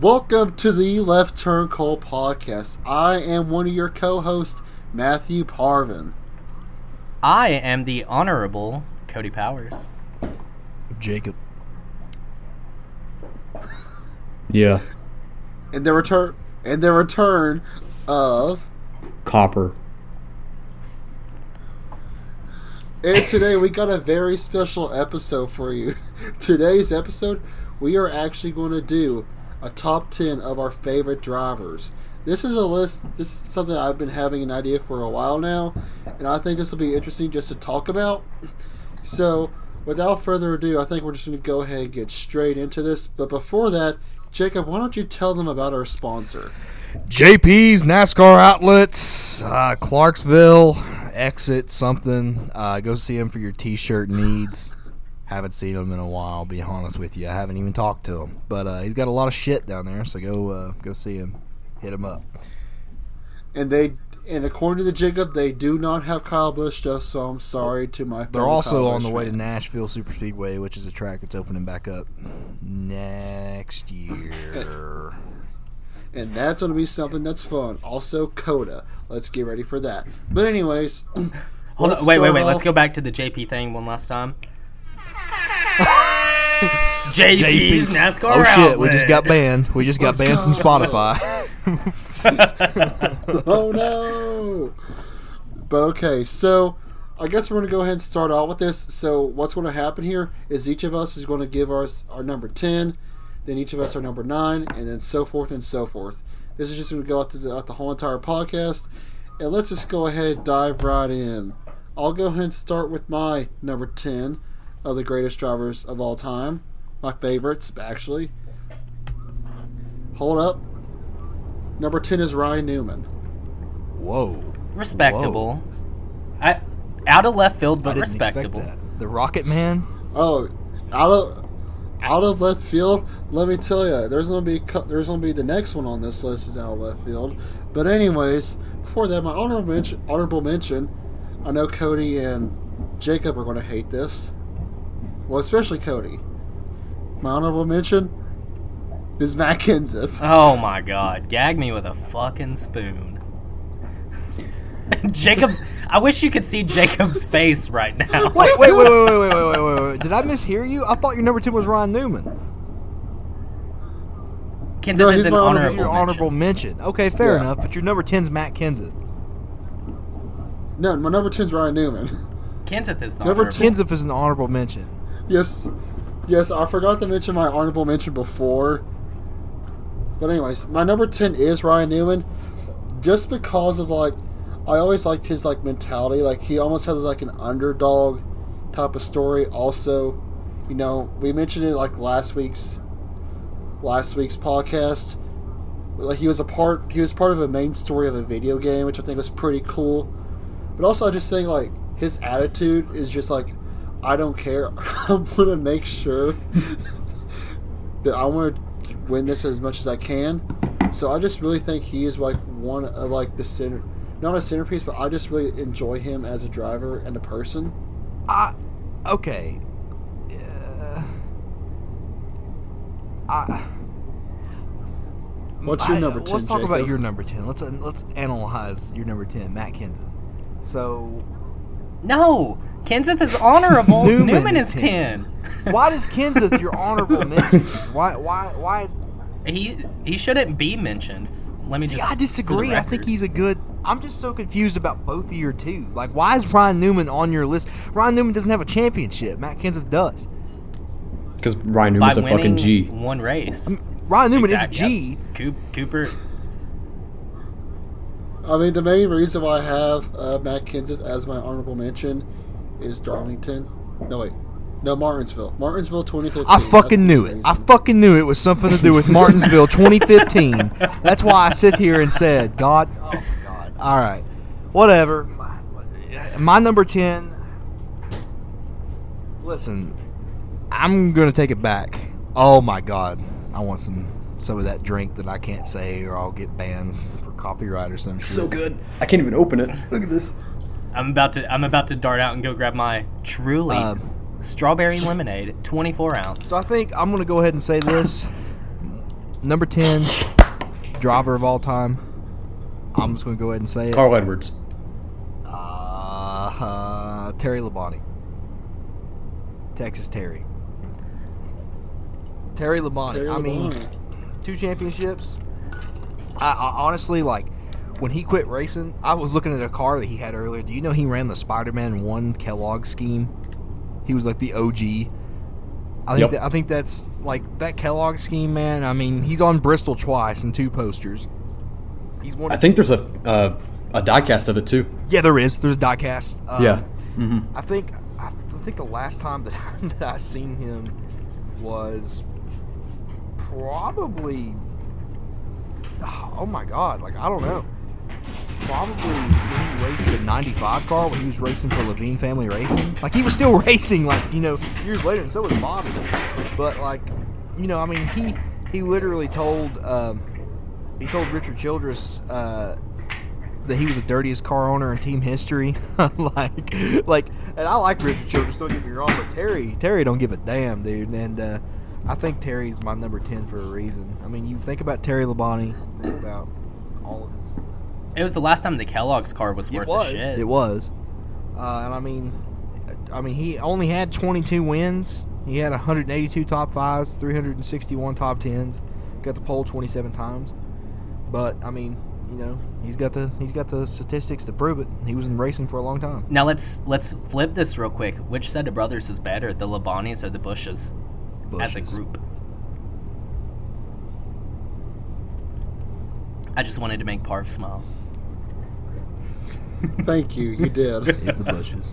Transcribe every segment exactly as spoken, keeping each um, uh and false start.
Welcome to the Left Turn Cold podcast. I am one of your co-hosts, Matthew Parvin. I am the Honorable Cody Powers. Jacob. Yeah. And the return and the return of Copper. And today we got a very special episode for you. Today's episode, we are actually going to do a top ten of our favorite drivers. This is a list, this is something I've been having an idea for a while now, and I think this will be interesting just to talk about. So, without further ado, I think we're just going to go ahead and get straight into this. But before that, Jacob, why don't you tell them about our sponsor? J P's NASCAR Outlets, uh, Clarksville, Exit something. Uh, go see them for your t-shirt needs. Haven't seen him in a while, be honest with you. I haven't even talked to him. But uh, he's got a lot of shit down there, so go uh, go see him. Hit him up. And they, and according to the Jacob, they do not have Kyle Busch stuff, so I'm sorry to my They're also Kyle on Busch the way fans. to Nashville Superspeedway, which is a track that's opening back up next year. And that's going to be something that's fun. Also, COTA. Let's get ready for that. But anyways. Hold on, wait, wait, wait. Off. Let's go back to the J P thing one last time. J P's NASCAR Oh shit, outlet. we just got banned. We just got Let's banned go. from Spotify. Oh no. But okay, so I guess we're going to go ahead and start out with this. So what's going to happen here is each of us is going to give ours our number ten, then each of us our number nine, and then so forth and so forth. This is just going to go out the, out the whole entire podcast. And let's just go ahead and dive right in. I'll go ahead and start with my number ten of the greatest drivers of all time. My favorites, actually. Hold up. Number ten is Ryan Newman. Whoa. Respectable. Whoa. I, out of left field, but I didn't respectable. Expect that. The Rocket Man? Oh, out of out of left field. Let me tell you, there's gonna be there's gonna be the next one on this list is out of left field. But anyways, before that, my honorable mention, honorable mention. I know Cody and Jacob are gonna hate this. Well, especially Cody. My honorable mention is Matt Kenseth. Oh my god. Gag me with a fucking spoon. Jacob's... I wish you could see Jacob's face right now. Wait, wait, wait, wait, wait, wait, wait, wait, wait. Did I mishear you? I thought your number two was Ryan Newman. Kenseth no, is an honorable mention. Your honorable mention. Okay, fair yeah. enough, but your number ten is Matt Kenseth. No, my number ten is Ryan Newman. Kenseth is the number honorable. Kenseth is an honorable mention. Yes, yes, I forgot to mention my honorable mention before. But anyways, my number ten is Ryan Newman, just because of like, I always liked his like mentality. Like he almost has like an underdog type of story. Also, you know, we mentioned it like last week's, last week's podcast. Like he was a part, he was part of a main story of a video game, which I think was pretty cool. But also, I just think like his attitude is just like, I don't care. I'm going to make sure that I want to win this as much as I can. So I just really think he is like one of like the center, not a centerpiece, but I just really enjoy him as a driver and a person. I, okay. Yeah. I, What's your number I, ten, Let's talk Jacob? about your number ten. Let's let's analyze your number ten, Matt Kenseth. So... No, Kenseth is honorable. Newman, Newman is, is ten. ten. Why does Kenseth your honorable mention? Why? Why? Why? He he shouldn't be mentioned. Let me. See, just I disagree. I think he's a good. I'm just so confused about both of your two. Like, why is Ryan Newman on your list? Ryan Newman doesn't have a championship. Matt Kenseth does. Because Ryan Newman's By a fucking G. One race. I mean, Ryan Newman exactly. is a G. Yep. Cooper. I mean, the main reason why I have uh, Matt Kenseth as my honorable mention is Darlington. No, wait. No, Martinsville. Martinsville twenty fifteen. I fucking That's knew it. I fucking knew it was something to do with Martinsville twenty fifteen. That's why I sit here and said, God, oh, my God. All right. Whatever. My, my number ten. Listen, I'm going to take it back. Oh, my God. I want some some of that drink that I can't say or I'll get banned for copyright or something. So good. I can't even open it. Look at this. I'm about to I'm about to dart out and go grab my Truly uh, strawberry lemonade, twenty-four ounce. So I think I'm going to go ahead and say this. number ten driver of all time. I'm just going to go ahead and say it. Carl Edwards. Uh, uh, Terry Labonte. Texas Terry. Terry Labonte. Terry I mean, Labonte. Two championships. I, I honestly, like, when he quit racing, I was looking at a car that he had earlier. Do you know he ran the Spider-Man one Kellogg scheme? He was like the O G. I think yep. that, I think that's like that Kellogg scheme, man. I mean, he's on Bristol twice and two posters. He's one. I think there's a uh, a diecast of it too. Yeah, there is. There's a diecast. Um, yeah. Mm-hmm. I think I think the last time that I, that I seen him was probably. Oh my God! Like I don't know. Probably when he raced the ninety-five car when he was racing for Levine Family Racing. Like, he was still racing, like, you know, years later, and so was Bobby. But, like, you know, I mean, he he literally told um, he told Richard Childress uh, that he was the dirtiest car owner in team history. like, like, and I like Richard Childress, don't get me wrong, but Terry, Terry don't give a damn, dude. And uh, I think Terry's my number ten for a reason. I mean, you think about Terry Labonte, think about all of his... It was the last time the Kellogg's car was worth a shit. It was. Uh, and I mean, I mean, he only had twenty-two wins. He had one hundred eighty-two top fives, three hundred sixty-one top tens. Got the pole twenty-seven times. But I mean, you know, he's got the he's got the statistics to prove it. He was in racing for a long time. Now let's let's flip this real quick. Which set of brothers is better, the Labontes or the Bushes, Bushes. as a group? I just wanted to make Parv smile. Thank you. You did. It's the Bushes.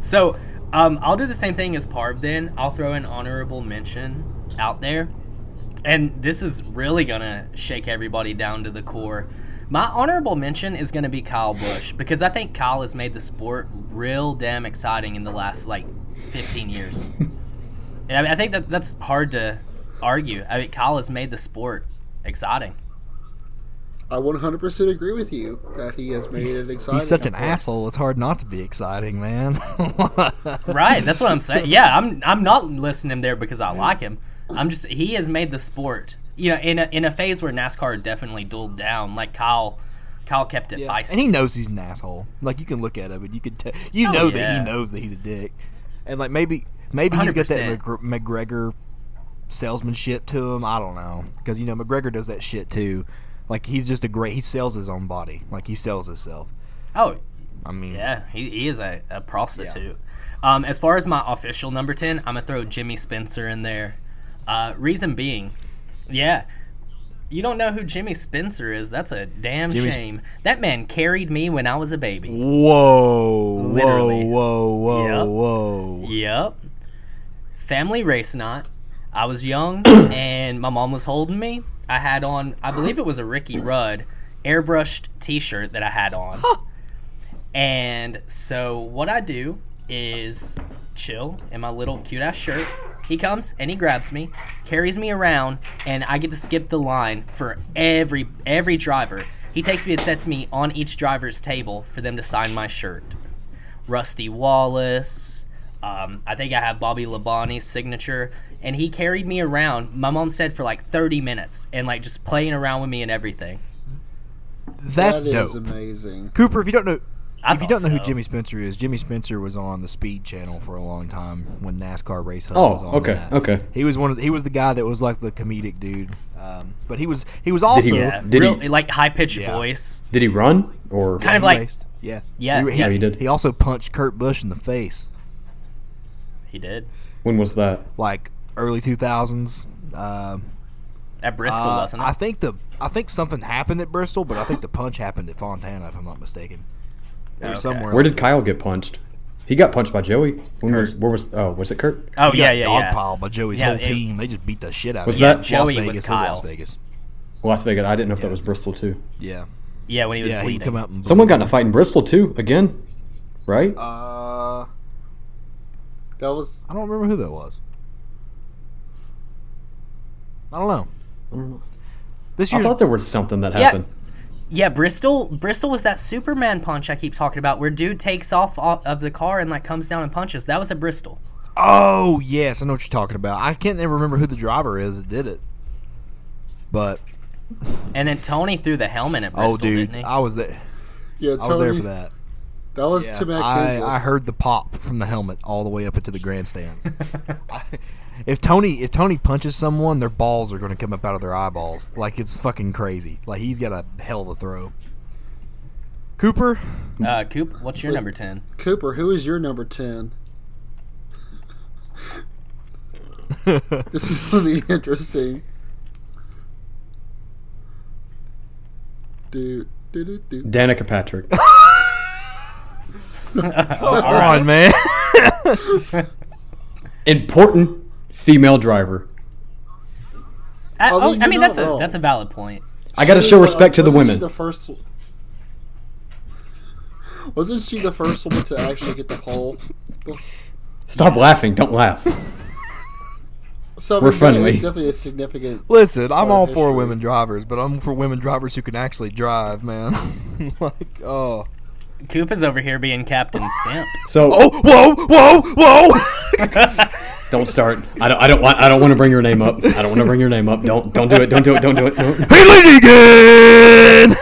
So um, I'll do the same thing as Parv then. I'll throw an honorable mention out there. And this is really going to shake everybody down to the core. My honorable mention is going to be Kyle Busch, because I think Kyle has made the sport real damn exciting in the last, like, fifteen years. And I, mean, I think that that's hard to argue. I mean, Kyle has made the sport exciting. I one hundred percent agree with you that he has made he's, it exciting. He's such an asshole. It's hard not to be exciting, man. Right, that's what I'm saying. Yeah, I'm I'm not listing him there because I like him. I'm just he has made the sport. You know, in a, in a phase where NASCAR definitely dulled down, like Kyle Kyle kept it yeah. feisty. And he knows he's an asshole. Like, you can look at him and you can tell you oh, know yeah. that he knows that he's a dick. And like maybe maybe one hundred percent he's got that McGregor salesmanship to him. I don't know, because you know McGregor does that shit too. Like, he's just a great – he sells his own body. Like, he sells himself. Oh, I mean, yeah. He, he is a, a prostitute. Yeah. Um, as far as my official number ten, I'm going to throw Jimmy Spencer in there. Uh, reason being, yeah, you don't know who Jimmy Spencer is. That's a damn Jimmy shame. Sp- that man carried me when I was a baby. Whoa. Literally. Whoa, whoa, yep. whoa. Yep. Family race night. I was young, and my mom was holding me. I had on, I believe it was a Ricky Rudd airbrushed t-shirt that I had on. Huh. And so what I do is chill in my little cute-ass shirt. He comes and he grabs me, carries me around, and I get to skip the line for every every driver. He takes me and sets me on each driver's table for them to sign my shirt. Rusty Wallace. Um, I think I have Bobby Labonte's signature. And he carried me around, my mom said, for like thirty minutes, and like just playing around with me and everything. That's that dope. That is amazing. Cooper, if you don't know, I if you don't know so. who Jimmy Spencer is, Jimmy Spencer was on the Speed Channel for a long time when NASCAR Race Hub oh, was on. Oh, okay, that. okay. He was one of the, he was the guy that was like the comedic dude, um, but he was he was also did he, yeah, did real, he, like high pitched yeah. voice. Did he run or kind yeah, of like raced. yeah yeah he, he, yeah he did. He also punched Kurt Busch in the face. He did. When was that? Like. Early two thousands uh, at Bristol, uh, wasn't it? I think the I think something happened at Bristol, but I think the punch happened at Fontana, if I'm not mistaken. Or okay. somewhere. Where did Kyle get punched? He got punched by Joey. When was where was oh was it Kurt? Oh he yeah got yeah dog yeah. Dogpiled by Joey's yeah, whole it, team. They just beat the shit out was of him. Was that Joey? Las Vegas, was Kyle. Las Vegas. Well, Las Vegas. I didn't know if yeah. that was Bristol too. Yeah. Yeah, when he was yeah, bleeding. Come out and Someone got in a fight in Bristol too again, right? Uh, that was I don't remember who that was. I don't know. This year, I thought there was something that happened. Yeah, yeah, Bristol. Bristol was that Superman punch I keep talking about, where dude takes off of the car and like comes down and punches. That was at Bristol. Oh yes, I know what you're talking about. I can't ever remember who the driver is that did it. But and then Tony threw the helmet at Bristol, oh, dude, didn't he? I was there. Yeah, Tony, I was there for that. That was yeah, to Matt I, I heard the pop from the helmet all the way up into the grandstands. I, if Tony if Tony punches someone, their balls are going to come up out of their eyeballs. Like, it's fucking crazy. Like, he's got a hell of a throw. Cooper? Uh, Coop, what's your Wait, number ten? Cooper, who is your number ten? This is going to be interesting. Do, do, do, do. Danica Patrick. Oh, all right. on, man. Important female driver. I, oh, I mean, I mean that's wrong. a that's a valid point. She I got to show respect uh, to the women. The first, wasn't she the first woman to actually get the pole? Stop laughing! Don't laugh. So we're friendly. It's definitely a significant. Listen, I'm all for women drivers, but I'm for women drivers who can actually drive, man. Like, oh. Coop is over here being Captain Simp. So, oh, whoa, whoa, whoa! Don't start. I don't. I don't want. I don't want to bring your name up. I don't want to bring your name up. Don't. Don't do it. Don't do it. Don't do it. Don't. Hey, Lady.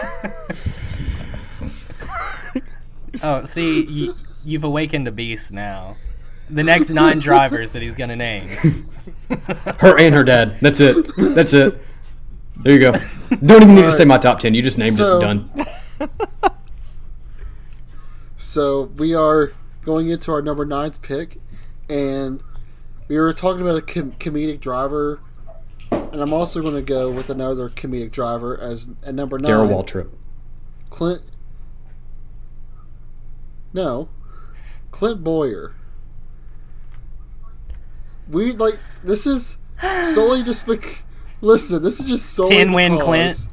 Oh, see, you, you've awakened a beast now. The next nine drivers that he's gonna name. Her and her dad. That's it. That's it. There you go. Don't even All need right. to say my top ten. You just named so, it. Done. So we are going into our number ninth pick, and we were talking about a com- comedic driver, and I'm also going to go with another comedic driver as at number nine. Darryl Waltrip. Clint. No, Clint Boyer. We like this is solely just bec- listen. This is just solely ten win Clint.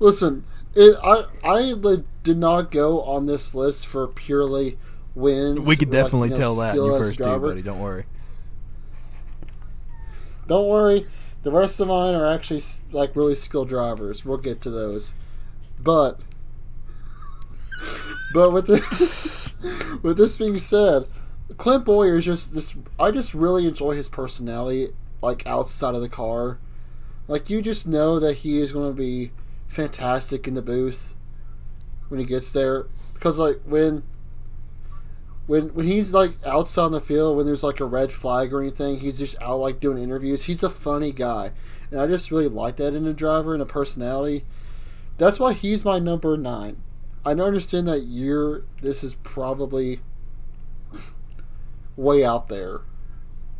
Listen. It, I I did not go on this list for purely wins. We could definitely like, you know, tell that in your first two, buddy. Don't worry. Don't worry. The rest of mine are actually like really skilled drivers. We'll get to those, but but with this with this being said, Clint Boyer is just this. I just really enjoy his personality, like outside of the car. Like you just know that he is going to be fantastic in the booth when he gets there, because like when when when he's like outside on the field, when there's like a red flag or anything, he's just out like doing interviews. He's a funny guy, and I just really like that in a driver and a personality. That's why he's my number nine. I understand that you're this is probably way out there,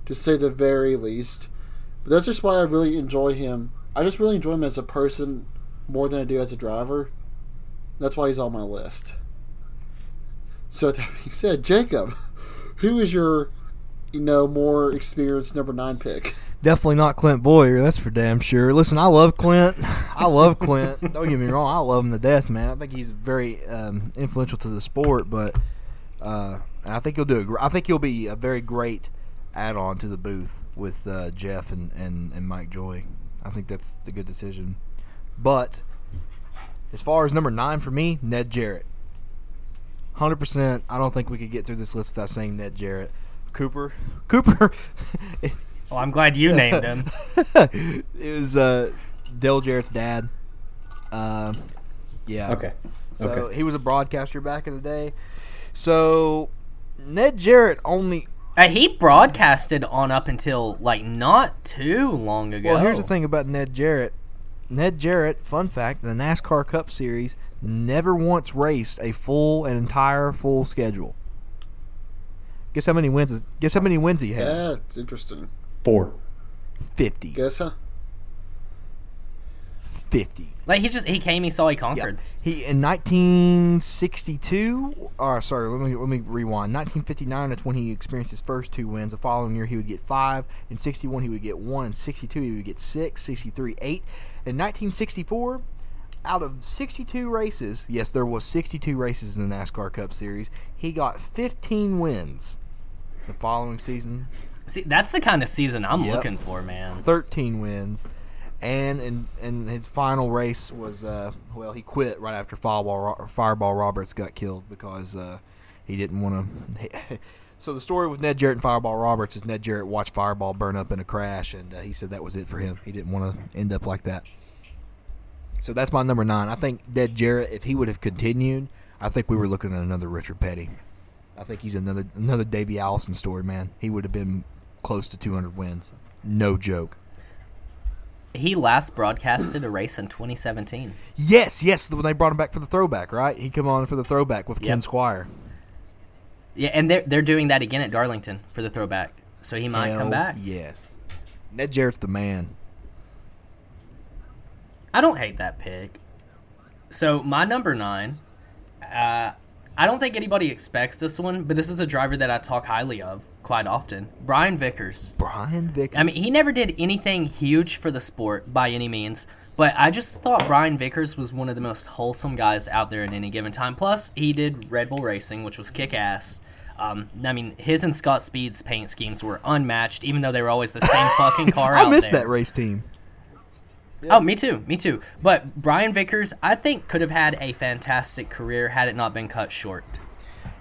to say the very least, but that's just why I really enjoy him. I just really enjoy him as a person more than I do as a driver. That's why he's on my list. So that being said, Jacob, who is your, you know, more experienced number nine pick? Definitely not Clint Boyer. That's for damn sure. Listen, I love Clint. I love Clint. Don't get me wrong. I love him to death, man. I think he's very um, influential to the sport, but uh, I think he'll do. A gr- I think he'll be a very great add-on to the booth with uh, Jeff and, and, and Mike Joy. I think that's a good decision. But as far as number nine for me, Ned Jarrett. one hundred percent. I don't think we could get through this list without saying Ned Jarrett. Cooper. Cooper. Well, I'm glad you named him. It was uh, Dale Jarrett's dad. Uh, yeah. Okay. So okay. He was a broadcaster back in the day. So Ned Jarrett only... Uh, he broadcasted on up until, like, not too long ago. Well, here's the thing about Ned Jarrett. Ned Jarrett, fun fact, the NASCAR Cup Series never once raced a full, an entire full schedule. Guess how many wins? Guess how many wins he had? Yeah, it's interesting. Four. Fifty. Guess huh? Fifty. Like he just he came, he saw, he conquered. Yeah. He in nineteen sixty-two. Or sorry, let me let me rewind. nineteen fifty-nine. That's when he experienced his first two wins. The following year, he would get five. In sixty-one, he would get one. In sixty-two, he would get six. sixty-three, eight. In nineteen sixty-four, out of sixty-two races, yes, there was sixty-two races in the NASCAR Cup Series, he got fifteen wins the following season. See, that's the kind of season I'm yep. looking for, man. thirteen wins. And in, in his final race was, uh, well, he quit right after Fireball, Fireball Roberts got killed because uh, he didn't want to – So the story with Ned Jarrett and Fireball Roberts is Ned Jarrett watched Fireball burn up in a crash, and uh, he said that was it for him. He didn't want to end up like that. So that's my number nine. I think Ned Jarrett, if he would have continued, I think we were looking at another Richard Petty. I think he's another another Davey Allison story, man. He would have been close to two hundred wins. No joke. He last broadcasted a race in twenty seventeen. Yes, yes, when they brought him back for the throwback, right? He come on for the throwback with yep. Ken Squire. Yeah, and they're, they're doing that again at Darlington for the throwback, so he might Hell come back. Yes. Ned Jarrett's the man. I don't hate that pick. So my number nine, uh, I don't think anybody expects this one, but this is a driver that I talk highly of quite often, Brian Vickers. Brian Vickers. I mean, he never did anything huge for the sport by any means, but I just thought Brian Vickers was one of the most wholesome guys out there at any given time. Plus, he did Red Bull Racing, which was kick-ass. Um, I mean, his and Scott Speed's paint schemes were unmatched, even though they were always the same fucking car out there. I missed that race team. Yeah. Oh, me too, me too. But Brian Vickers, I think, could have had a fantastic career had it not been cut short.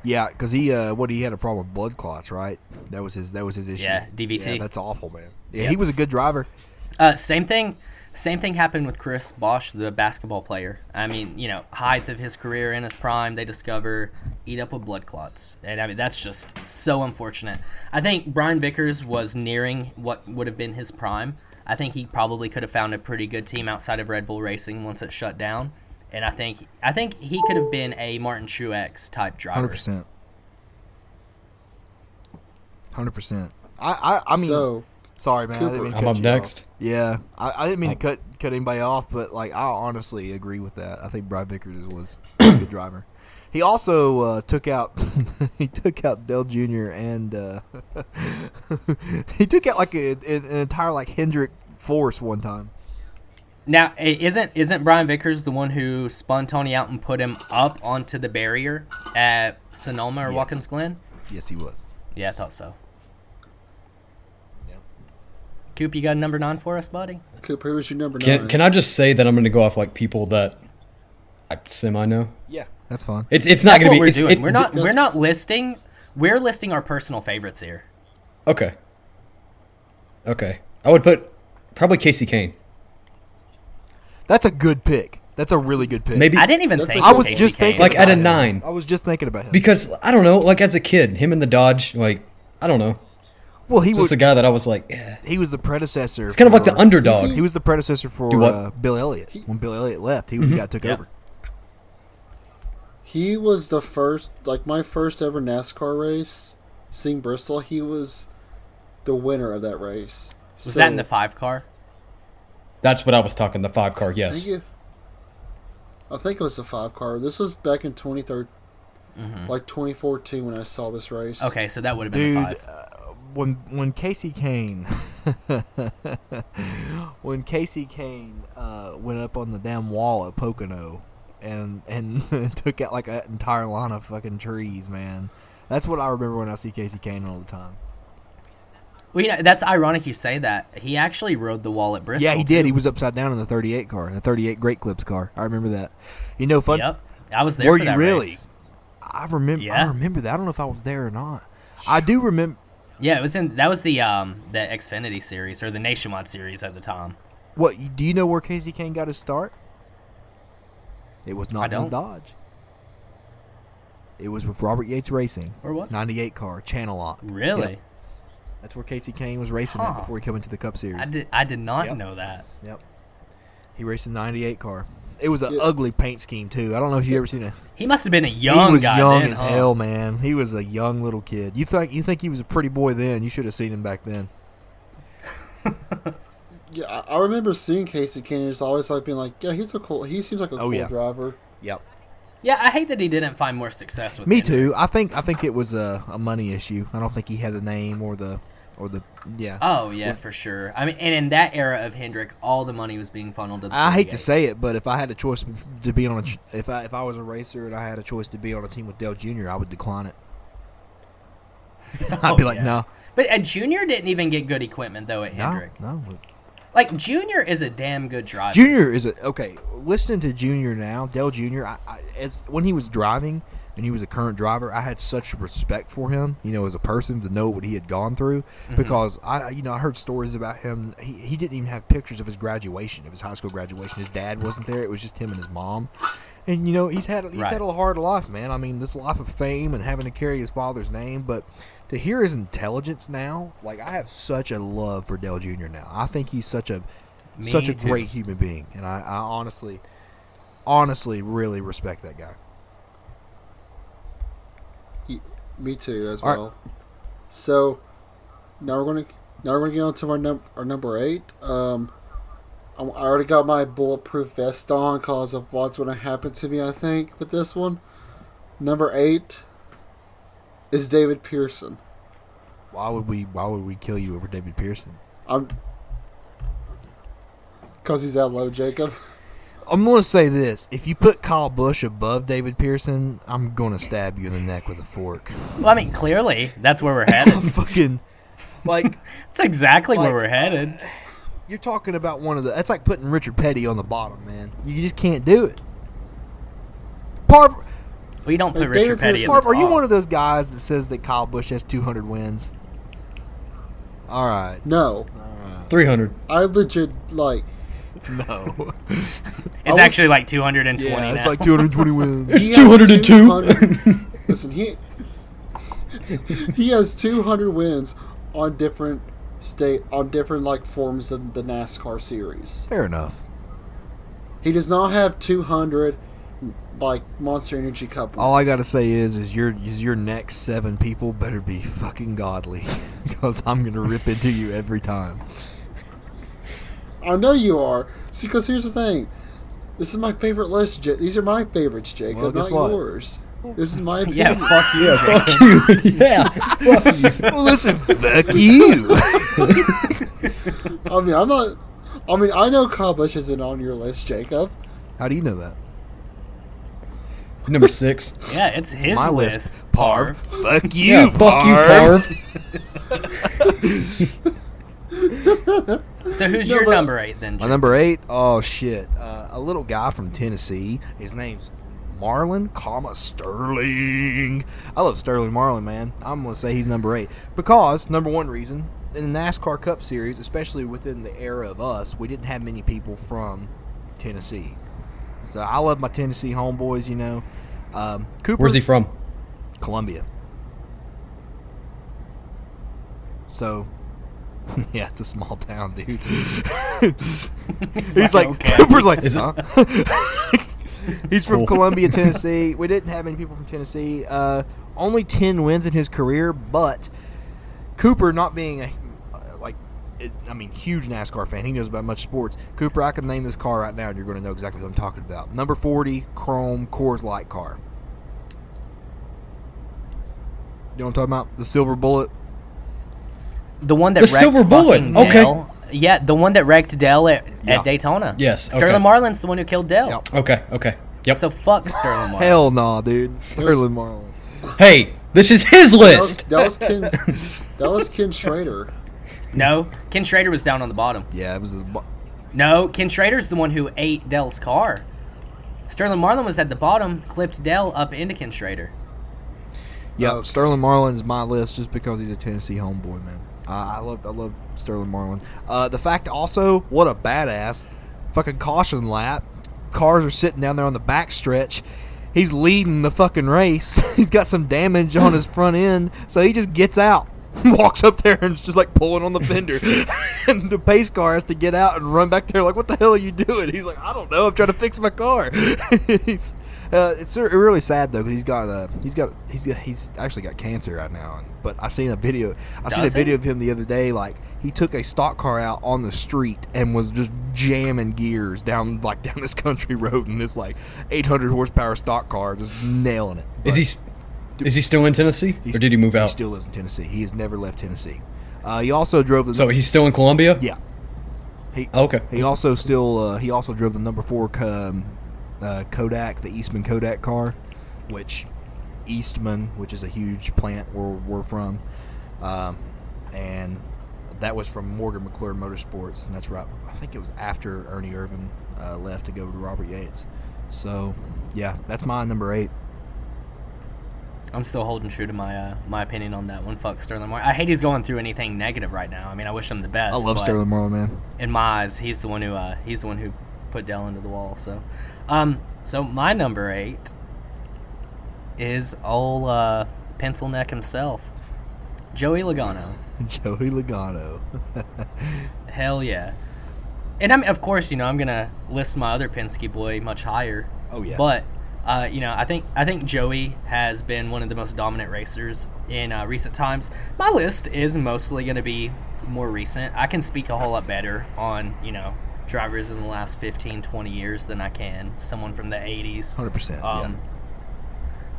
Yeah, because he, uh, what he had a problem with blood clots, right? That was his. That was his issue. Yeah, D V T. Yeah, that's awful, man. Yeah, yep. He was a good driver. Uh, same thing. Same thing happened with Chris Bosch, the basketball player. I mean, you know, height of his career in his prime, they discover eat up with blood clots, and I mean that's just so unfortunate. I think Brian Vickers was nearing what would have been his prime. I think he probably could have found a pretty good team outside of Red Bull Racing once it shut down. And I think I think he could have been a Martin Truex type driver. Hundred percent. Hundred percent. I I mean, so, sorry man, Cooper. I didn't mean to cut I'm up you next. Off. Yeah, I, I didn't mean to cut cut anybody off, but like I honestly agree with that. I think Brian Vickers was a good driver. He also uh, took out he took out Dell Junior and uh, he took out like a, an entire like Hendrick force one time. Now, isn't isn't Brian Vickers the one who spun Tony out and put him up onto the barrier at Sonoma or yes. Watkins Glen? Yes, he was. Yeah, I thought so. Yeah. Coop, you got a number nine for us, buddy? Coop, who was your number can, nine? Can I just say that I'm going to go off like people that I semi know? Yeah, that's fine. It's it's not going to be. We're it's, doing. It, we're not we're not listing. We're listing our personal favorites here. Okay. Okay, I would put probably Casey Kane. That's a good pick. That's a really good pick. Maybe I didn't even think. I was Casey just Kane. thinking like about at a nine. Him. I was just thinking about him because I don't know. Like as a kid, him and the Dodge. Like I don't know. Well, he was just a guy that I was like. Eh. He was the predecessor. It's kind for, of like the underdog. He, he was the predecessor for uh, Bill Elliott. When Bill Elliott left, he was mm-hmm. the guy that took yeah. over. He was the first, like my first ever NASCAR race, seeing Bristol. He was the winner of that race. Was so, that in the five car? That's what I was talking, the five car, yes. Thank you. I think it was the five car. This was back in twenty thirteen, mm-hmm. like twenty fourteen when I saw this race. Okay, so that would have been Dude, the five. Uh, when, when Casey Kane, when Casey Kane uh, went up on the damn wall at Pocono and, and took out like an entire line of fucking trees, man. That's what I remember when I see Casey Kane all the time. Well, you know, that's ironic you say that. He actually rode the wall at Bristol. Yeah, he did. Too. He was upside down in the thirty-eight car, the thirty-eight Great Clips car. I remember that. You know, fun. Yep, I was there. Were for that you really? Race. I remember. Yeah. I remember that. I don't know if I was there or not. I do remember. Yeah, it was in. That was the um the Xfinity series or the Nationwide series at the time. What do you know where Casey Kane got his start? It was not in Dodge. It was with Robert Yates Racing. Where was it? ninety-eight car Channel Lock. Really. Yep. That's where Casey Kane was racing huh. before he came into the Cup Series. I did, I did not yep. know that. Yep. He raced a ninety-eight car. It was an yeah. ugly paint scheme, too. I don't know if you've yeah. ever seen it. He must have been a young he was guy young then, as huh? hell, man. He was a young little kid. You think you think he was a pretty boy then. You should have seen him back then. yeah, I remember seeing Casey Kane. It's always like being like, yeah, he's a cool. He seems like a oh, cool yeah. driver. Yep. Yeah, I hate that he didn't find more success with. Me him. too. I think I think it was a, a money issue. I don't think he had the name or the. Or the yeah. Oh yeah, for sure. I mean, and in that era of Hendrick, all the money was being funneled to the I hate to say it, but if I had a choice to be on a if I if I was a racer and I had a choice to be on a team with Dale Junior, I would decline it. oh, I'd be like, yeah. no. But a Junior didn't even get good equipment though at Hendrick. No, no. Like Junior is a damn good driver. Junior is a okay. Listening to Junior now, Dale Junior, I, I, as when he was driving, and he was a current driver, I had such respect for him, you know, as a person, to know what he had gone through, mm-hmm. because I, you know, I heard stories about him. He, he didn't even have pictures of his graduation, of his high school graduation. His dad wasn't there. It was just him and his mom. And, you know, he's had he's right. had a hard life, man. I mean, this life of fame and having to carry his father's name. But to hear his intelligence now, like, I have such a love for Dale Junior now. I think he's such a Me such a too. great human being. And I, I honestly, honestly really respect that guy. He, me too, as All well. Right. So, now we're going to now we're going to get on to our, num- our number eight. Um I already got my bulletproof vest on because of what's going to happen to me, I think, with this one. Number eight is David Pearson. Why would we Why would we kill you over David Pearson? I'm, because he's that low, Jacob. I'm going to say this. If you put Kyle Busch above David Pearson, I'm going to stab you in the neck with a fork. Well, I mean, clearly, that's where we're headed. Fucking, like... That's exactly like, where we're headed. You're talking about one of the... That's like putting Richard Petty on the bottom, man. You just can't do it. Parv, we don't put Richard Petty on the top. Are you one of those guys that says that Kyle Busch has two hundred wins? All right. No. All right. three hundred. I legit, like... No. It's was, actually like two hundred twenty yeah, now. It's like two hundred twenty wins. He two hundred two. Listen, he... He has two hundred wins on different... state on different like forms of the NASCAR series. Fair enough. He does not have two hundred like Monster Energy Cup wins. All I gotta say is, is your is your next seven people better be fucking godly, because I'm gonna rip into you every time. I know you are. See, because here's the thing. This is my favorite list. These are my favorites, Jacob, well, not what? yours. This is my opinion. Yeah, fuck you. Yeah, fuck you. Yeah, fuck you. Well, listen, fuck you. I mean, I'm not. I mean, I know Kyle Busch isn't on your list, Jacob. How do you know that? Number six. Yeah, it's his my list. list. Parv. Parv. Fuck you. Yeah, fuck Parv. you, Parv. So who's no, your but, number eight then? Jacob? My number eight. Oh shit, uh, a little guy from Tennessee. His name's Marlon, comma, Sterling. I love Sterling Marlin, man. I'm going to say he's number eight. Because, number one reason, in the NASCAR Cup Series, especially within the era of us, we didn't have many people from Tennessee. So I love my Tennessee homeboys, you know. Um, Cooper. Where's he from? Columbia. So... Yeah, it's a small town, dude. he's, he's like, okay. Cooper's like, huh? He's from cool. Columbia, Tennessee. We didn't have any people from Tennessee. Uh, only ten wins in his career, but Cooper, not being a like, I mean, huge NASCAR fan, he knows about much sports. Cooper, I can name this car right now, and you're going to know exactly what I'm talking about. Number forty, chrome Coors Light car. You know what I'm talking about? The silver bullet. The one that the wrecked silver bullet. Okay. Yeah, the one that wrecked Dale at, yeah. at Daytona. Yes. Okay. Sterling Marlin's the one who killed Dale. Yep. Okay, okay. Yep. So fuck Sterling Marlin. Hell no, nah, dude. Sterling Marlin. Hey, this is his list. That was, that was, Ken, that was Ken Schrader. No, Ken Schrader was down on the bottom. Yeah, it was. The bo- no, Ken Schrader's the one who ate Dale's car. Sterling Marlin was at the bottom, clipped Dale up into Ken Schrader. Yeah, okay. Sterling Marlin is my list just because he's a Tennessee homeboy, man. Uh, I love I love Sterling Marlin. Uh, the fact also, what a badass fucking caution lap. Cars are sitting down there on the back stretch. He's leading the fucking race. He's got some damage on his front end, so he just gets out, walks up there, and is just like pulling on the fender. And the pace car has to get out and run back there like, what the hell are you doing? He's like, I don't know. I'm trying to fix my car. he's, uh, it's really sad though, because he's got a he's got he's got, he's actually got cancer right now. And, but I seen a video. I Does seen a video it? of him the other day. Like, he took a stock car out on the street and was just jamming gears down like down this country road in this like eight hundred horsepower stock car, just nailing it. But, is he is he still in Tennessee, or did he move out? He still lives in Tennessee. He has never left Tennessee. Uh, he also drove the. So he's still in Columbia. Yeah. He oh, okay. He also still uh, he also drove the number four um, uh, Kodak, the Eastman Kodak car, which. Eastman, which is a huge plant where we're from, um, and that was from Morgan McClure Motorsports, and that's right. I think it was after Ernie Irvin uh, left to go to Robert Yates. So, yeah, that's my number eight. I'm still holding true to my uh, my opinion on that one. Fuck Sterling Moore. I hate he's going through anything negative right now. I mean, I wish him the best. I love Sterling Moore, man. In my eyes, he's the one who uh, he's the one who put Dell into the wall. So, um, so my number eight is old uh, pencil neck himself, Joey Logano. Joey Logano. Hell yeah. And I'm, of course, you know, I'm gonna list my other Penske boy much higher. Oh yeah. But. Uh, you know, I think I think Joey has been one of the most dominant racers in uh, recent times. My list is mostly going to be more recent. I can speak a whole lot better on, you know, drivers in the last fifteen, twenty years than I can someone from the eighties. one hundred percent, um, yeah.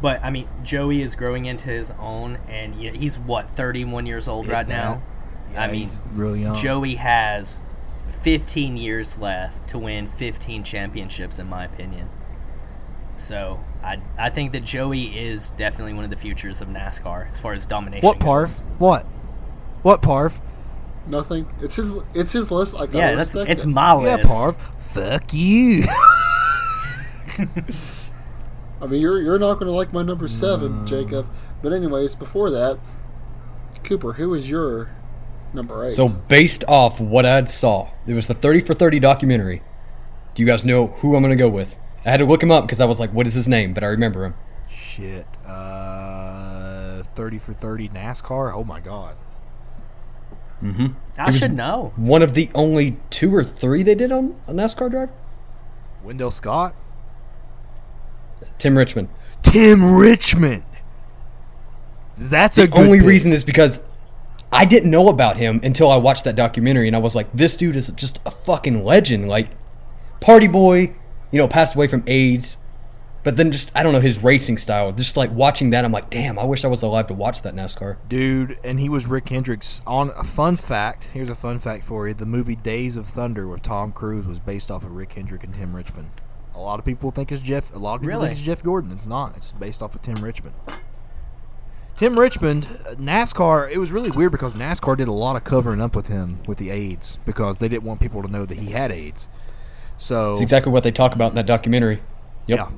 But, I mean, Joey is growing into his own, and you know, he's, what, thirty-one years old if right that, now? Yeah, I mean, he's really young. Joey has fifteen years left to win fifteen championships, in my opinion. So I I think that Joey is definitely one of the futures of NASCAR as far as domination. What Parv? Goes. What? What Parv? Nothing. It's his. It's his list. I yeah, that's respect it's it. my list. Yeah, Parv. Fuck you. I mean, you're you're not going to like my number seven, no. Jacob. But anyways, before that, Cooper, who is your number eight? So based off what I'd saw, it was the thirty for thirty documentary. Do you guys know who I'm going to go with? I had to look him up because I was like, what is his name? But I remember him. Shit. Uh, thirty for thirty NASCAR? Oh, my God. Mm-hmm. I should know. One of the only two or three they did on a NASCAR drive? Wendell Scott? Tim Richmond. Tim Richmond! That's a good pick. The only reason is because I didn't know about him until I watched that documentary, and I was like, this dude is just a fucking legend. Like, party boy. You know, passed away from AIDS, but then just, I don't know, his racing style. Just, like, watching that, I'm like, damn, I wish I was alive to watch that NASCAR. Dude, and he was Rick Hendricks. On a fun fact, here's a fun fact for you. The movie Days of Thunder with Tom Cruise was based off of Rick Hendrick and Tim Richmond. A lot of people think it's Jeff. A lot of people really? think it's Jeff Gordon. It's not. It's based off of Tim Richmond. Tim Richmond, NASCAR, it was really weird because NASCAR did a lot of covering up with him with the AIDS because they didn't want people to know that he had AIDS. So it's exactly what they talk about in that documentary. Yep. Yeah,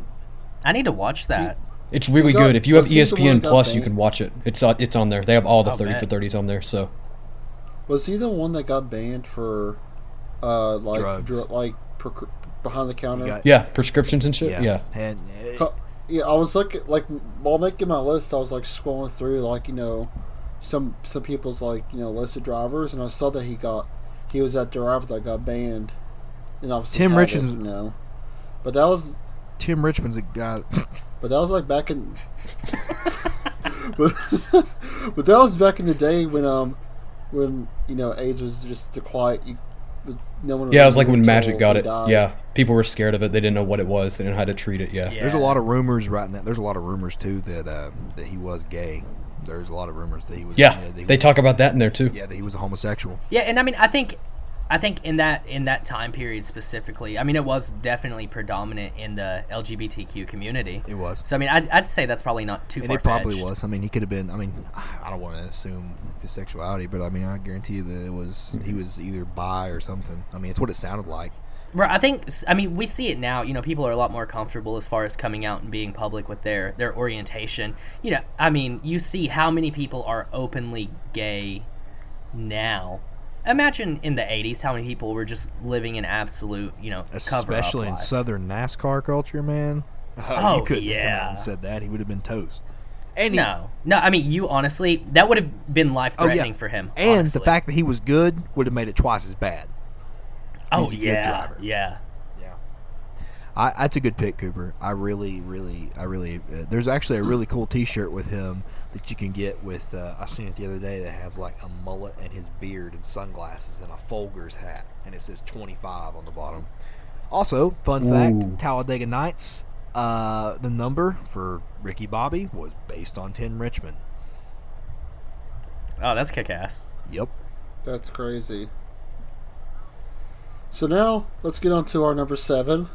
I need to watch that. It's really got, good. If you have E S P N Plus, banned? you can watch it. It's uh, it's on there. They have all the I'll thirty bet. for thirties on there. So was he the one that got banned for uh, like dr- like per- behind the counter? Got, yeah, prescriptions and shit. Yeah, yeah. And it, yeah, I was looking like while making my list, I was like scrolling through like you know some some people's like you know list of drivers, and I saw that he got he was that driver that got banned. And Tim Richmond, no, but that was Tim Richmond's a guy. But that was like back in, but, but that was back in the day when um, when you know AIDS was just the quiet. You, no one. Yeah, it was like when Magic got it. Died. Yeah, people were scared of it. They didn't know what it was. They didn't know how to treat it. Yeah, yeah. There's a lot of rumors right now. There's a lot of rumors too that uh, that he was gay. There's a lot of rumors that he was. Yeah, you know, that he they was, talk about that in there too. Yeah, that he was a homosexual. Yeah, and I mean, I think. I think in that in that time period specifically, I mean, it was definitely predominant in the L G B T Q community. It was. So, I mean, I'd, I'd say that's probably not too far fetched. It probably was. I mean, he could have been, I mean, I don't want to assume his sexuality, but I mean, I guarantee you that it was, he was either bi or something. I mean, it's what it sounded like. Right. I think, I mean, we see it now, you know, people are a lot more comfortable as far as coming out and being public with their, their orientation. You know, I mean, you see how many people are openly gay now. Imagine in the eighties how many people were just living in absolute, you know, especially in life. Southern NASCAR culture, man. Oh, oh you couldn't yeah. have come out and said that. He would have been toast. And no, he, no. I mean, you honestly, that would have been life-threatening oh, yeah. for him. And honestly. the fact that he was good would have made it twice as bad. Oh He's a yeah, good driver. yeah, yeah. I, that's a good pick, Cooper. I really, really, I really. Uh, there's actually a really cool T-shirt with him. That you can get with, uh, I seen it the other day, that has like a mullet and his beard and sunglasses and a Folgers hat. And it says twenty-five on the bottom. Also, fun Ooh. fact, Talladega Nights, uh, the number for Ricky Bobby was based on Tim Richmond. Oh, that's kick-ass. Yep. That's crazy. So now, let's get on to our number seven.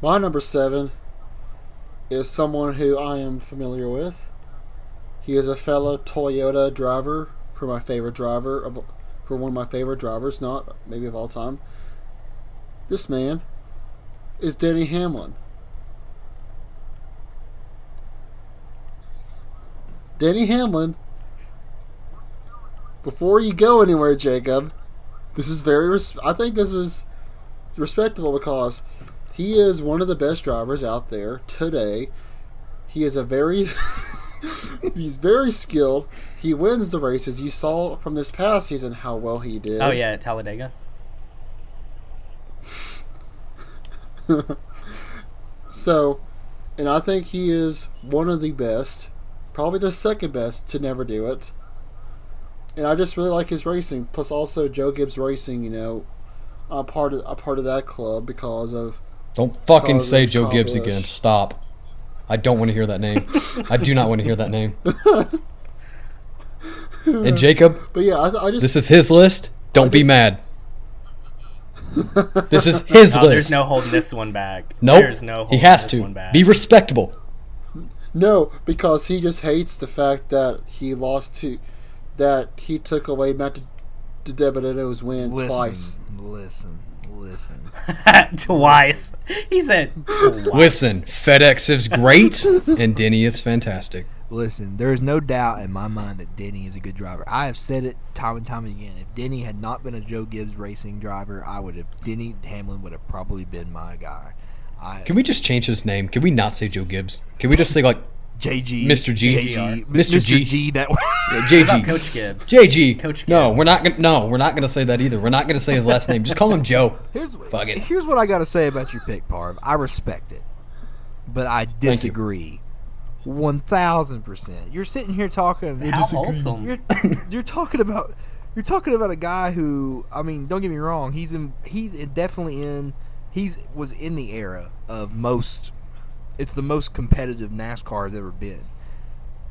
My number seven is someone who I am familiar with. He is a fellow Toyota driver for my favorite driver, of, for one of my favorite drivers, not maybe of all time. This man is Denny Hamlin. Denny Hamlin, before you go anywhere, Jacob, this is very, res- I think this is respectable because he is one of the best drivers out there today. He is a very, he's very skilled. He wins the races. You saw from this past season how well he did. Oh, yeah, at Talladega. So, and I think he is one of the best, probably the second best to never do it. And I just really like his racing. Plus, also Joe Gibbs Racing. You know, I'm part of I'm part of that club because of. Don't fucking say Joe Gibbs again. Stop. I don't want to hear that name. I do not want to hear that name. And Jacob. But yeah, I, I just. This is his list. Don't I be just, mad. This is his no, list. There's no holding this one back. Nope. There's no holding he has this to one back. Be respectable. No, because he just hates the fact that he lost to, that he took away Matt DiBenedetto's win listen, twice. Listen, listen, twice. Listen. He said twice. Listen, FedEx is great and Denny is fantastic. Listen, there is no doubt in my mind that Denny is a good driver. I have said it time and time again. If Denny had not been a Joe Gibbs Racing driver, I would have. Denny Hamlin would have probably been my guy. I, Can we just change his name? Can we not say Joe Gibbs? Can we just say like J G, Mister G, J G, Mister G, G that way. Yeah, J G, Coach Gibbs, J G, Coach Gibbs. No, we're not gonna. No, we're not gonna say that either. We're not gonna say his last name. Just call him Joe. Here's Fuck it. Here's what I gotta say about your pick, Parv. I respect it, but I disagree. One thousand percent. You're sitting here talking. You're How wholesome. You're, you're talking about. You're talking about a guy who. I mean, don't get me wrong. He's in. He's definitely in. He's was in the era of most. It's the most competitive NASCAR has ever been.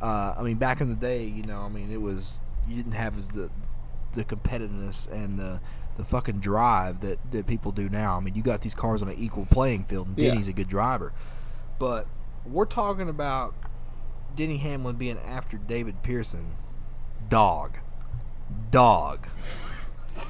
Uh, I mean, back in the day, you know, I mean, it was you didn't have as the the competitiveness and the, the fucking drive that, that people do now. I mean, you got these cars on an equal playing field, and Denny's yeah. a good driver. But we're talking about Denny Hamlin being after David Pearson. Dog. Dog.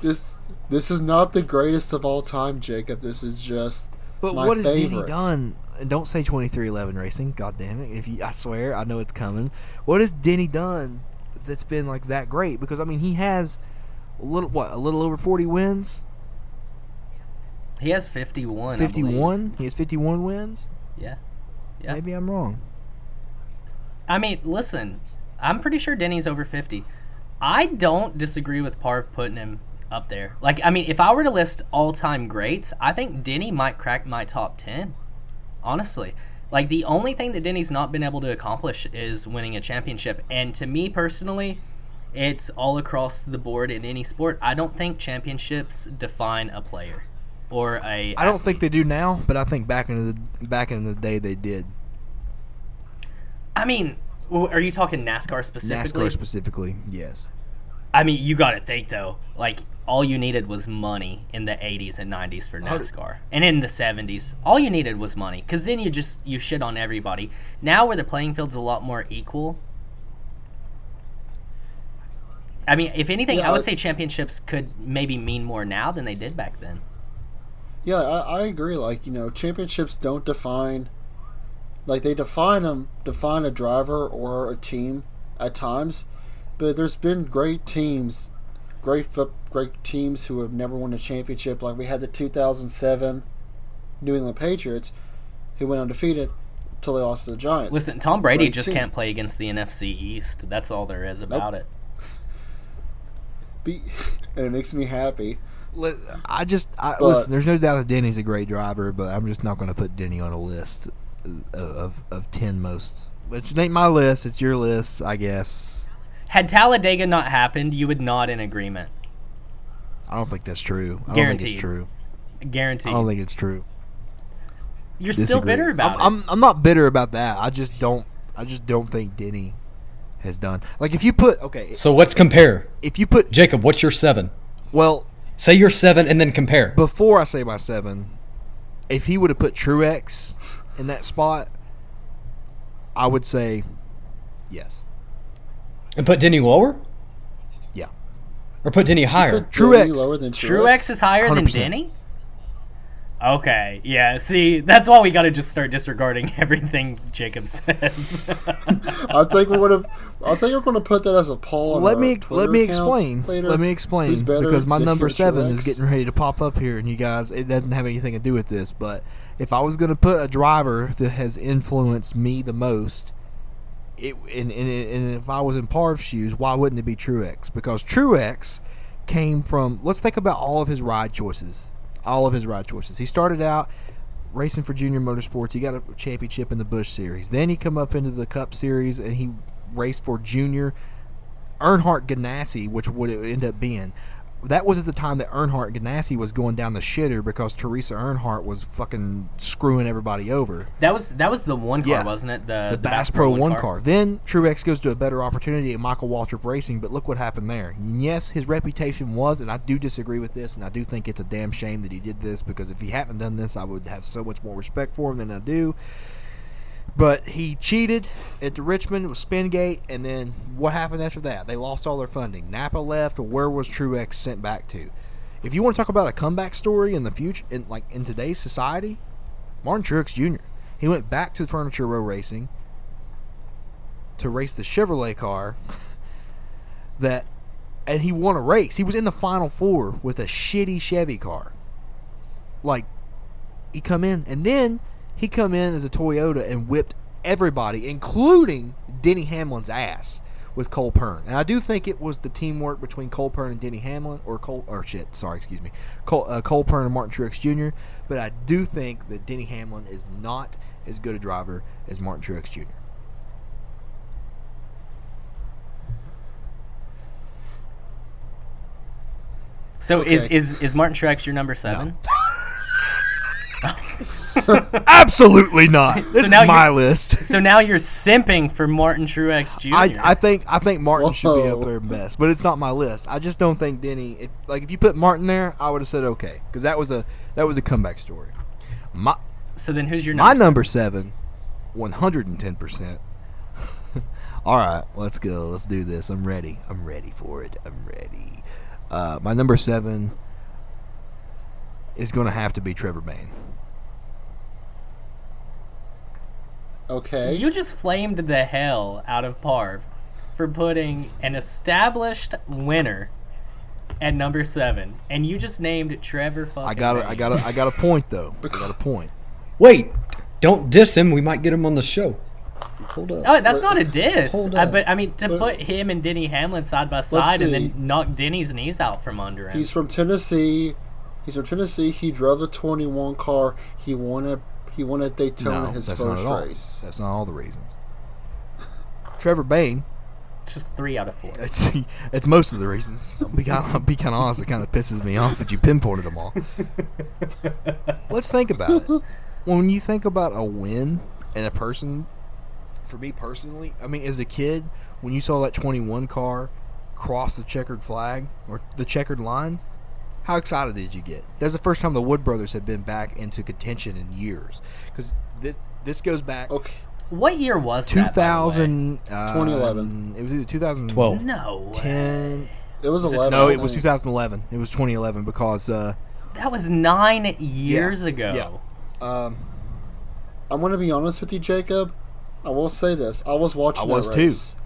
This this is not the greatest of all time, Jacob. This is just But my what has favorite. Denny done? And don't say twenty-three eleven Racing, god damn it. If you, I swear, I know it's coming. What has Denny done that's been like that great? Because I mean, he has a little what, a little over forty wins. He has fifty-one. fifty-one. He has fifty-one wins. Yeah. Yeah. Maybe I'm wrong. I mean, listen, I'm pretty sure Denny's over fifty. I don't disagree with Parv putting him up there. Like, I mean, if I were to list all-time greats, I think Denny might crack my top ten. Honestly, like the only thing that Denny's not been able to accomplish is winning a championship. And to me personally, it's all across the board in any sport. I don't think championships define a player or a. I don't athlete. think they do now, but I think back in the back in the day they did. I mean, are you talking NASCAR specifically? NASCAR specifically, yes. I mean, you got to think though, like. All you needed was money in the eighties and nineties for NASCAR. And in the seventies, all you needed was money. Because then you just, you shit on everybody. Now where the playing field's a lot more equal. I mean, if anything, yeah, I would I, say championships could maybe mean more now than they did back then. Yeah, I, I agree. Like, you know, championships don't define, like they define them, define a driver or a team at times. But there's been great teams Great great teams who have never won a championship. Like we had the two thousand seven New England Patriots who went undefeated until they lost to the Giants. Listen, Tom Brady great just team. can't play against the N F C East. That's all there is about nope. it. Be, and it makes me happy. I just I, but, Listen, there's no doubt that Denny's a great driver, but I'm just not going to put Denny on a list of, of, of ten most. Which ain't my list. It's your list, I guess. Had Talladega not happened, you would nod in agreement. I don't think that's true. I Guaranteed. don't think it's true. Guaranteed. I don't think it's true. You're Disagree. still bitter about I'm, it. I'm I'm not bitter about that. I just don't I just don't think Denny has done. Like if you put okay. So let's compare. If you put Jacob, what's your seven? Well, say your seven and then compare. Before I say my seven, if he would have put Truex in that spot, I would say yes. And put Denny lower? Yeah. Or put Denny higher? Put Truex. Denny lower than Truex. Truex is higher one hundred percent. Than Denny? Okay, yeah, see, that's why we got to just start disregarding everything Jacob says. I think we're gonna, I think we're gonna put that as a poll. On let me, let me explain. Later. Let me explain because my number seven is getting ready to pop up here, and you guys, it doesn't have anything to do with this. But if I was gonna put a driver that has influenced me the most, it and and, and if I was in Parv's shoes, why wouldn't it be Truex? Because Truex came from. Let's think about all of his ride choices. All of his ride choices. He started out racing for Junior Motorsports. He got a championship in the Busch Series. Then he come up into the Cup Series, and he raced for Junior Earnhardt Ganassi, which would it end up being. That was at the time that Earnhardt Ganassi was going down the shitter because Teresa Earnhardt was fucking screwing everybody over. That was that was the one car, yeah. wasn't it? The, the, the Bass, Bass Pro one car. car. Then Truex goes to a better opportunity at Michael Waltrip Racing, but look what happened there. And yes, his reputation was, and I do disagree with this, and I do think it's a damn shame that he did this because if he hadn't done this, I would have so much more respect for him than I do. But he cheated at the Richmond with Spingate, and then what happened after that? They lost all their funding. Napa left. Where was Truex sent back to? If you want to talk about a comeback story in the future, in like in today's society, Martin Truex Junior He went back to Furniture Row Racing to race the Chevrolet car, that, and he won a race. He was in the Final Four with a shitty Chevy car. Like, he come in, and then. He come in as a Toyota and whipped everybody, including Denny Hamlin's ass, with Cole Pern. And I do think it was the teamwork between Cole Pern and Denny Hamlin, or Cole, or shit, sorry, excuse me, Cole, uh, Cole Pern and Martin Truex Junior But I do think that Denny Hamlin is not as good a driver as Martin Truex Junior So okay. is, is is Martin Truex your number seven? No. Absolutely not. This so is my list. So now you're simping for Martin Truex Junior I, I think I think Martin Whoa. should be up there best, but it's not my list. I just don't think Denny. If, like if you put Martin there, I would have said okay because that was a that was a comeback story. My, so then who's your number my seven? Number seven? one hundred ten percent. All right, let's go. Let's do this. I'm ready. I'm ready for it. I'm ready. Uh, my number seven is going to have to be Trevor Bayne. Okay. You just flamed the hell out of Parv for putting an established winner at number seven, and you just named Trevor fucking. I got a, I got a, I got a point though. I got a point. Wait, don't diss him. We might get him on the show. Hold up. Oh, that's We're, not a diss. Hold up. I, but I mean, to We're, put him and Denny Hamlin side by side, and then knock Denny's knees out from under him. He's from Tennessee. He's from Tennessee. He drove a twenty-one car. He won a. He won at Daytona no, his that's first not race. That's not all the reasons. Trevor Bayne. It's just three out of four. It's, it's most of the reasons. I'll be kind of, be kind of honest. It kind of pisses me off that you pinpointed them all. Let's think about it. When you think about a win and a person, for me personally, I mean, as a kid, when you saw that twenty-one car cross the checkered flag or the checkered line, how excited did you get? That was the first time the Wood brothers had been back into contention in years. Because this this goes back. Okay. What year was that? two thousand Uh, twenty eleven It was either twenty twelve No. ten It was, was eleven. It, no, it was twenty eleven It was twenty eleven because. Uh, that was nine years yeah, ago. Yeah. Um, I'm going to be honest with you, Jacob. I will say this. I was watching I was that race. Too.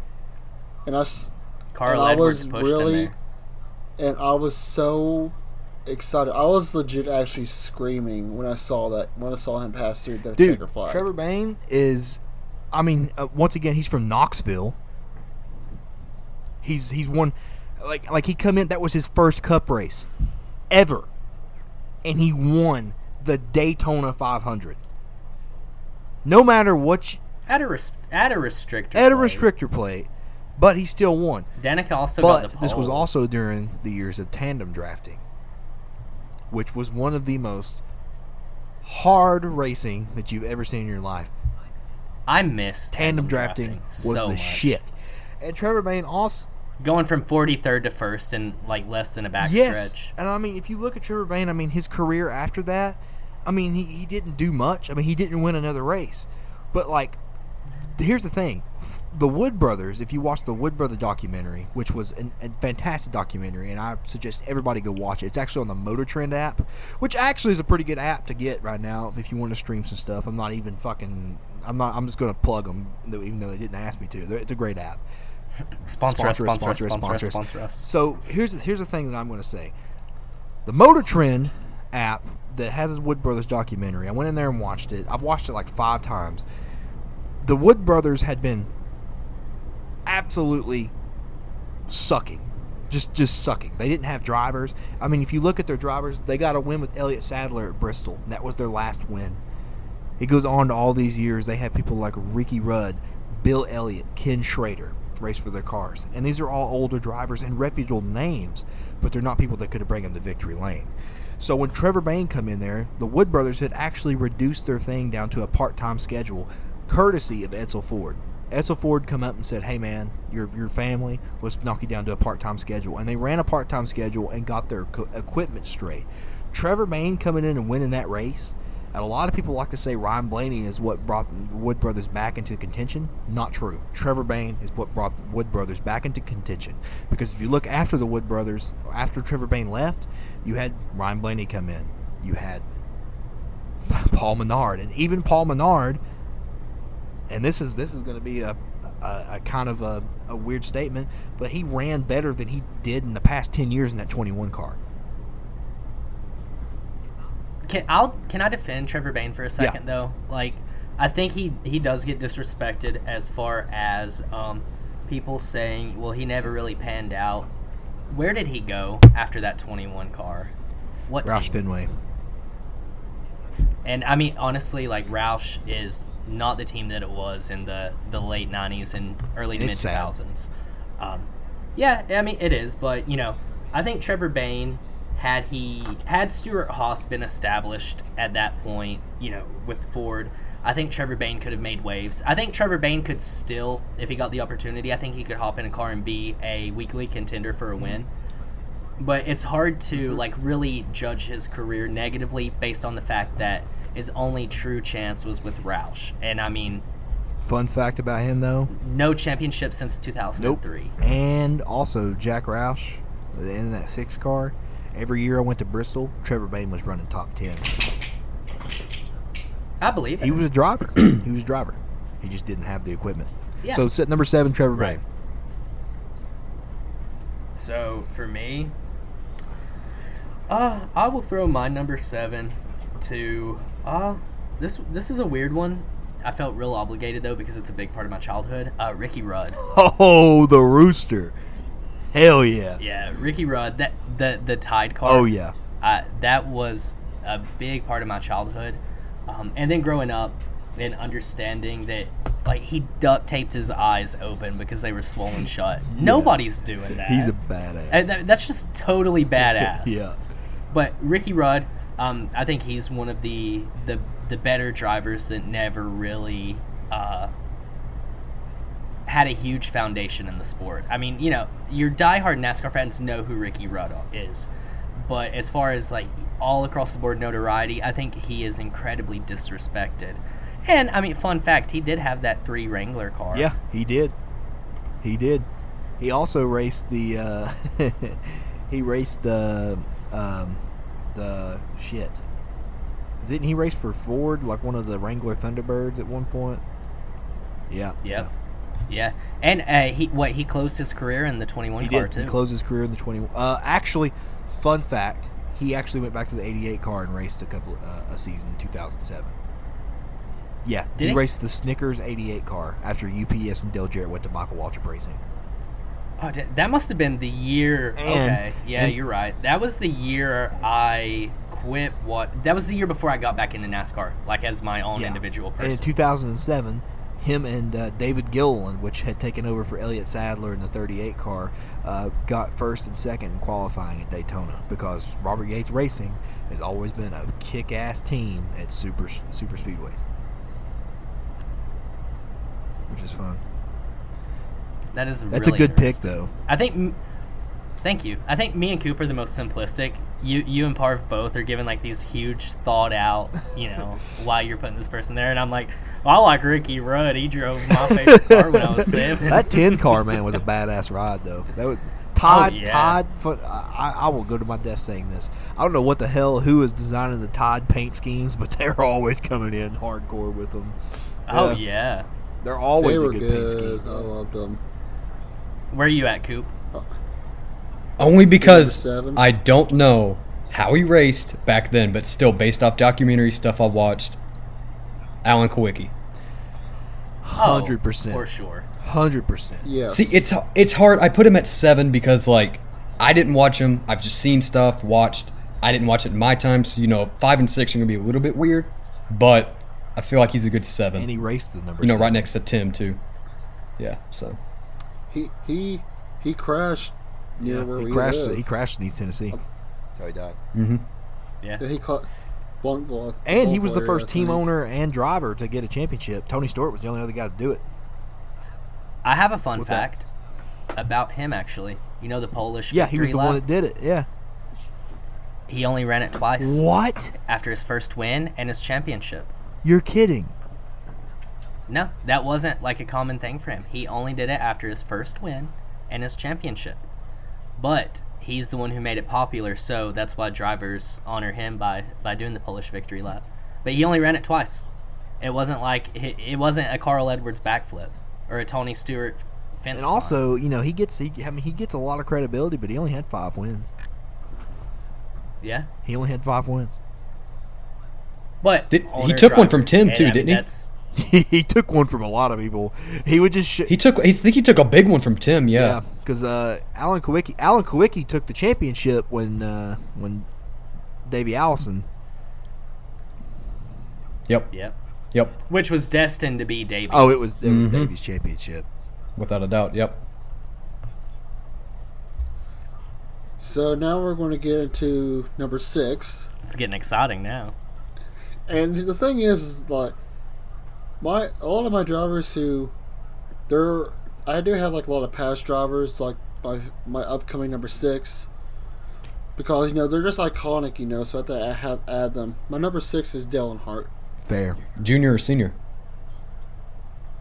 And I, Carl and Edwards I was pushed really. In there. And I was so. Excited! I was legit actually screaming when I saw that. When I saw him pass through the Dude, checker flag. Trevor Bayne is, I mean, uh, once again, he's from Knoxville. He's he's won, like like he come in. That was his first Cup race, ever, and he won the Daytona five hundred. No matter what. You, at a res, at a restrictor. At plate. a restrictor plate, but he still won. Danica also but got the pole. This was also during the years of tandem drafting, which was one of the most hard racing that you've ever seen in your life. I miss tandem, tandem drafting, drafting was so the much. shit. And Trevor Bayne also going from forty-third to first in like less than a backstretch. Yes, stretch. And I mean, if you look at Trevor Bayne, I mean his career after that, I mean he, he didn't do much. I mean he didn't win another race, but like here's the thing. The Wood Brothers, if you watch the Wood Brother documentary, which was an, a fantastic documentary, and I suggest everybody go watch it. It's actually on the Motor Trend app, which actually is a pretty good app to get right now if you want to stream some stuff. I'm not even fucking – I'm not. I'm just going to plug them, even though they didn't ask me to. It's a great app. Sponsor us, sponsor us, sponsor us, sponsor us. So here's the, here's the thing that I'm going to say. The Motor Trend app that has his Wood Brothers documentary, I went in there and watched it. I've watched it like five times. The Wood Brothers had been absolutely sucking, just just sucking. They didn't have drivers. I mean, if you look at their drivers, they got a win with Elliott Sadler at Bristol. That was their last win. It goes on to all these years. They had people like Ricky Rudd, Bill Elliott, Ken Schrader race for their cars. And these are all older drivers and reputable names, but they're not people that could bring them to victory lane. So when Trevor Bayne come in there, the Wood Brothers had actually reduced their thing down to a part-time schedule, courtesy of Edsel Ford. Edsel Ford come up and said, hey man, your your family, let's knock you down to a part-time schedule. And they ran a part-time schedule and got their co- equipment straight. Trevor Bayne coming in and winning that race, and a lot of people like to say Ryan Blaney is what brought the Wood Brothers back into contention. Not true. Trevor Bayne is what brought the Wood Brothers back into contention. Because if you look after the Wood Brothers, after Trevor Bayne left, you had Ryan Blaney come in. You had Paul Menard. And even Paul Menard, and this is this is going to be a, a, a kind of a, a weird statement, but he ran better than he did in the past ten years in that twenty-one car. Can I can I defend Trevor Bayne for a second, yeah. though? Like, I think he, he does get disrespected as far as um, people saying, well, he never really panned out. Where did he go after that twenty-one car? What Roush team? Fenway. And, I mean, honestly, like, Roush is not the team that it was in the, the late nineties and early to mid-two thousands. Um, yeah, I mean, it is. But, you know, I think Trevor Bayne... Had he had Stewart Haas been established at that point, you know, with Ford, I think Trevor Bayne could have made waves. I think Trevor Bayne could still, if he got the opportunity, I think he could hop in a car and be a weekly contender for a win. But it's hard to, like, really judge his career negatively based on the fact that his only true chance was with Roush. And, I mean... Fun fact about him, though? No championship since two thousand three. Nope. And also, Jack Roush, in that six car... Every year I went to Bristol, Trevor Bayne was running top ten. I believe that. He was a driver. He was a driver. He just didn't have the equipment. Yeah. So, set number seven, Trevor right. Bayne. So, for me, uh, I will throw my number seven to... Uh, this This is a weird one. I felt real obligated, though, because it's a big part of my childhood. Uh, Ricky Rudd. Oh, the Rooster. Hell yeah. Yeah, Ricky Rudd, that the the Tide car. Oh, yeah. I, that was a big part of my childhood. Um, and then growing up and understanding that, like, he duct taped his eyes open because they were swollen shut. Yeah. Nobody's doing that. He's a badass. And that, that's just totally badass. Yeah. But Ricky Rudd, um, I think he's one of the, the, the better drivers that never really uh, – had a huge foundation in the sport. I mean, you know, your diehard NASCAR fans know who Ricky Rudd is. But as far as, like, all across the board notoriety, I think he is incredibly disrespected. And, I mean, fun fact, he did have that three Wrangler car. Yeah, he did. He did. He also raced the, uh, he raced the, um, the, shit. Didn't he race for Ford, like one of the Wrangler Thunderbirds at one point? Yeah. Yeah. yeah. Yeah, and uh, he what he closed his career in the twenty-one he car, did. too. He closed his career in the twenty-one. Uh, actually, fun fact, he actually went back to the eighty-eight car and raced a couple uh, a season in two thousand seven. Yeah, did he, he raced the Snickers eighty-eight car after U P S and Dale Jarrett went to Michael Waltrip Racing. Oh, that must have been the year. And, okay, yeah, and, you're right. That was the year I quit. What? That was the year before I got back into NASCAR, like as my own yeah. individual person. And in two thousand seven. Him and uh, David Gilliland, which had taken over for Elliott Sadler in the thirty-eight car, uh, got first and second in qualifying at Daytona because Robert Yates Racing has always been a kick-ass team at super super speedways, which is fun. That is that's really a good pick, though. I think. Thank you. I think me and Cooper are the most simplistic you you and Parv both are given like these huge thought out, you know, why you're putting this person there, and I'm like, well, I like Ricky Rudd. He drove my favorite car when I was seven. That ten car man was a badass ride though. That was Todd. Oh, yeah. Todd. I, I will go to my death saying this. I don't know what the hell who is designing the Todd paint schemes, but they're always coming in hardcore with them. Yeah. Oh yeah, they're always they a good, good paint scheme. I loved them. Where are you at, Coop? Only because I don't know how he raced back then, but still based off documentary stuff I watched, Alan Kawicki. Hundred percent, for sure. Hundred percent. Yeah. See, it's it's hard. I put him at seven because like I didn't watch him. I've just seen stuff, watched. I didn't watch it in my time, so you know, five and six are gonna be a little bit weird, but I feel like he's a good seven. And he raced the number. You know, seven. Right next to Tim too. Yeah. So. He he he crashed. Yeah, where he, he crashed. Lived. He crashed in East Tennessee. That's how he died. Mm-hmm. Yeah. yeah, he caught. Blunt, blunt, and he was the first team owner and driver to get a championship. Tony Stewart was the only other guy to do it. I have a fun What's fact that? about him actually. You know the Polish. Yeah, he was the lap? one that did it. Yeah. He only ran it twice. What? After his first win and his championship. You're kidding. No, that wasn't like a common thing for him. He only did it after his first win and his championship. But he's the one who made it popular, so that's why drivers honor him by, by doing the Polish victory lap. But he only ran it twice. It wasn't like it wasn't a Carl Edwards backflip or a Tony Stewart fence. And also, car. you know, he gets he, I mean he gets a lot of credibility, but he only had five wins. Yeah, he only had five wins. But Did, he took drivers, one from Tim too, I mean, didn't he? He took one from a lot of people. He would just. Sh- he took. I think he took a big one from Tim. Yeah. Because yeah, uh, Alan Kawicki, Alan Kawicki took the championship when uh, when Davey Allison. Yep. Yep. Yep. Which was destined to be Davey's. Oh, it was. It was mm-hmm. Davey's championship, without a doubt. Yep. So now we're going to get into number six. It's getting exciting now. And the thing is, like. My all of my drivers who, they're I do have like a lot of past drivers like my my upcoming number six, because you know they're just iconic, you know. So I have to have add them. My number six is Dale Earnhardt. Fair, junior or senior?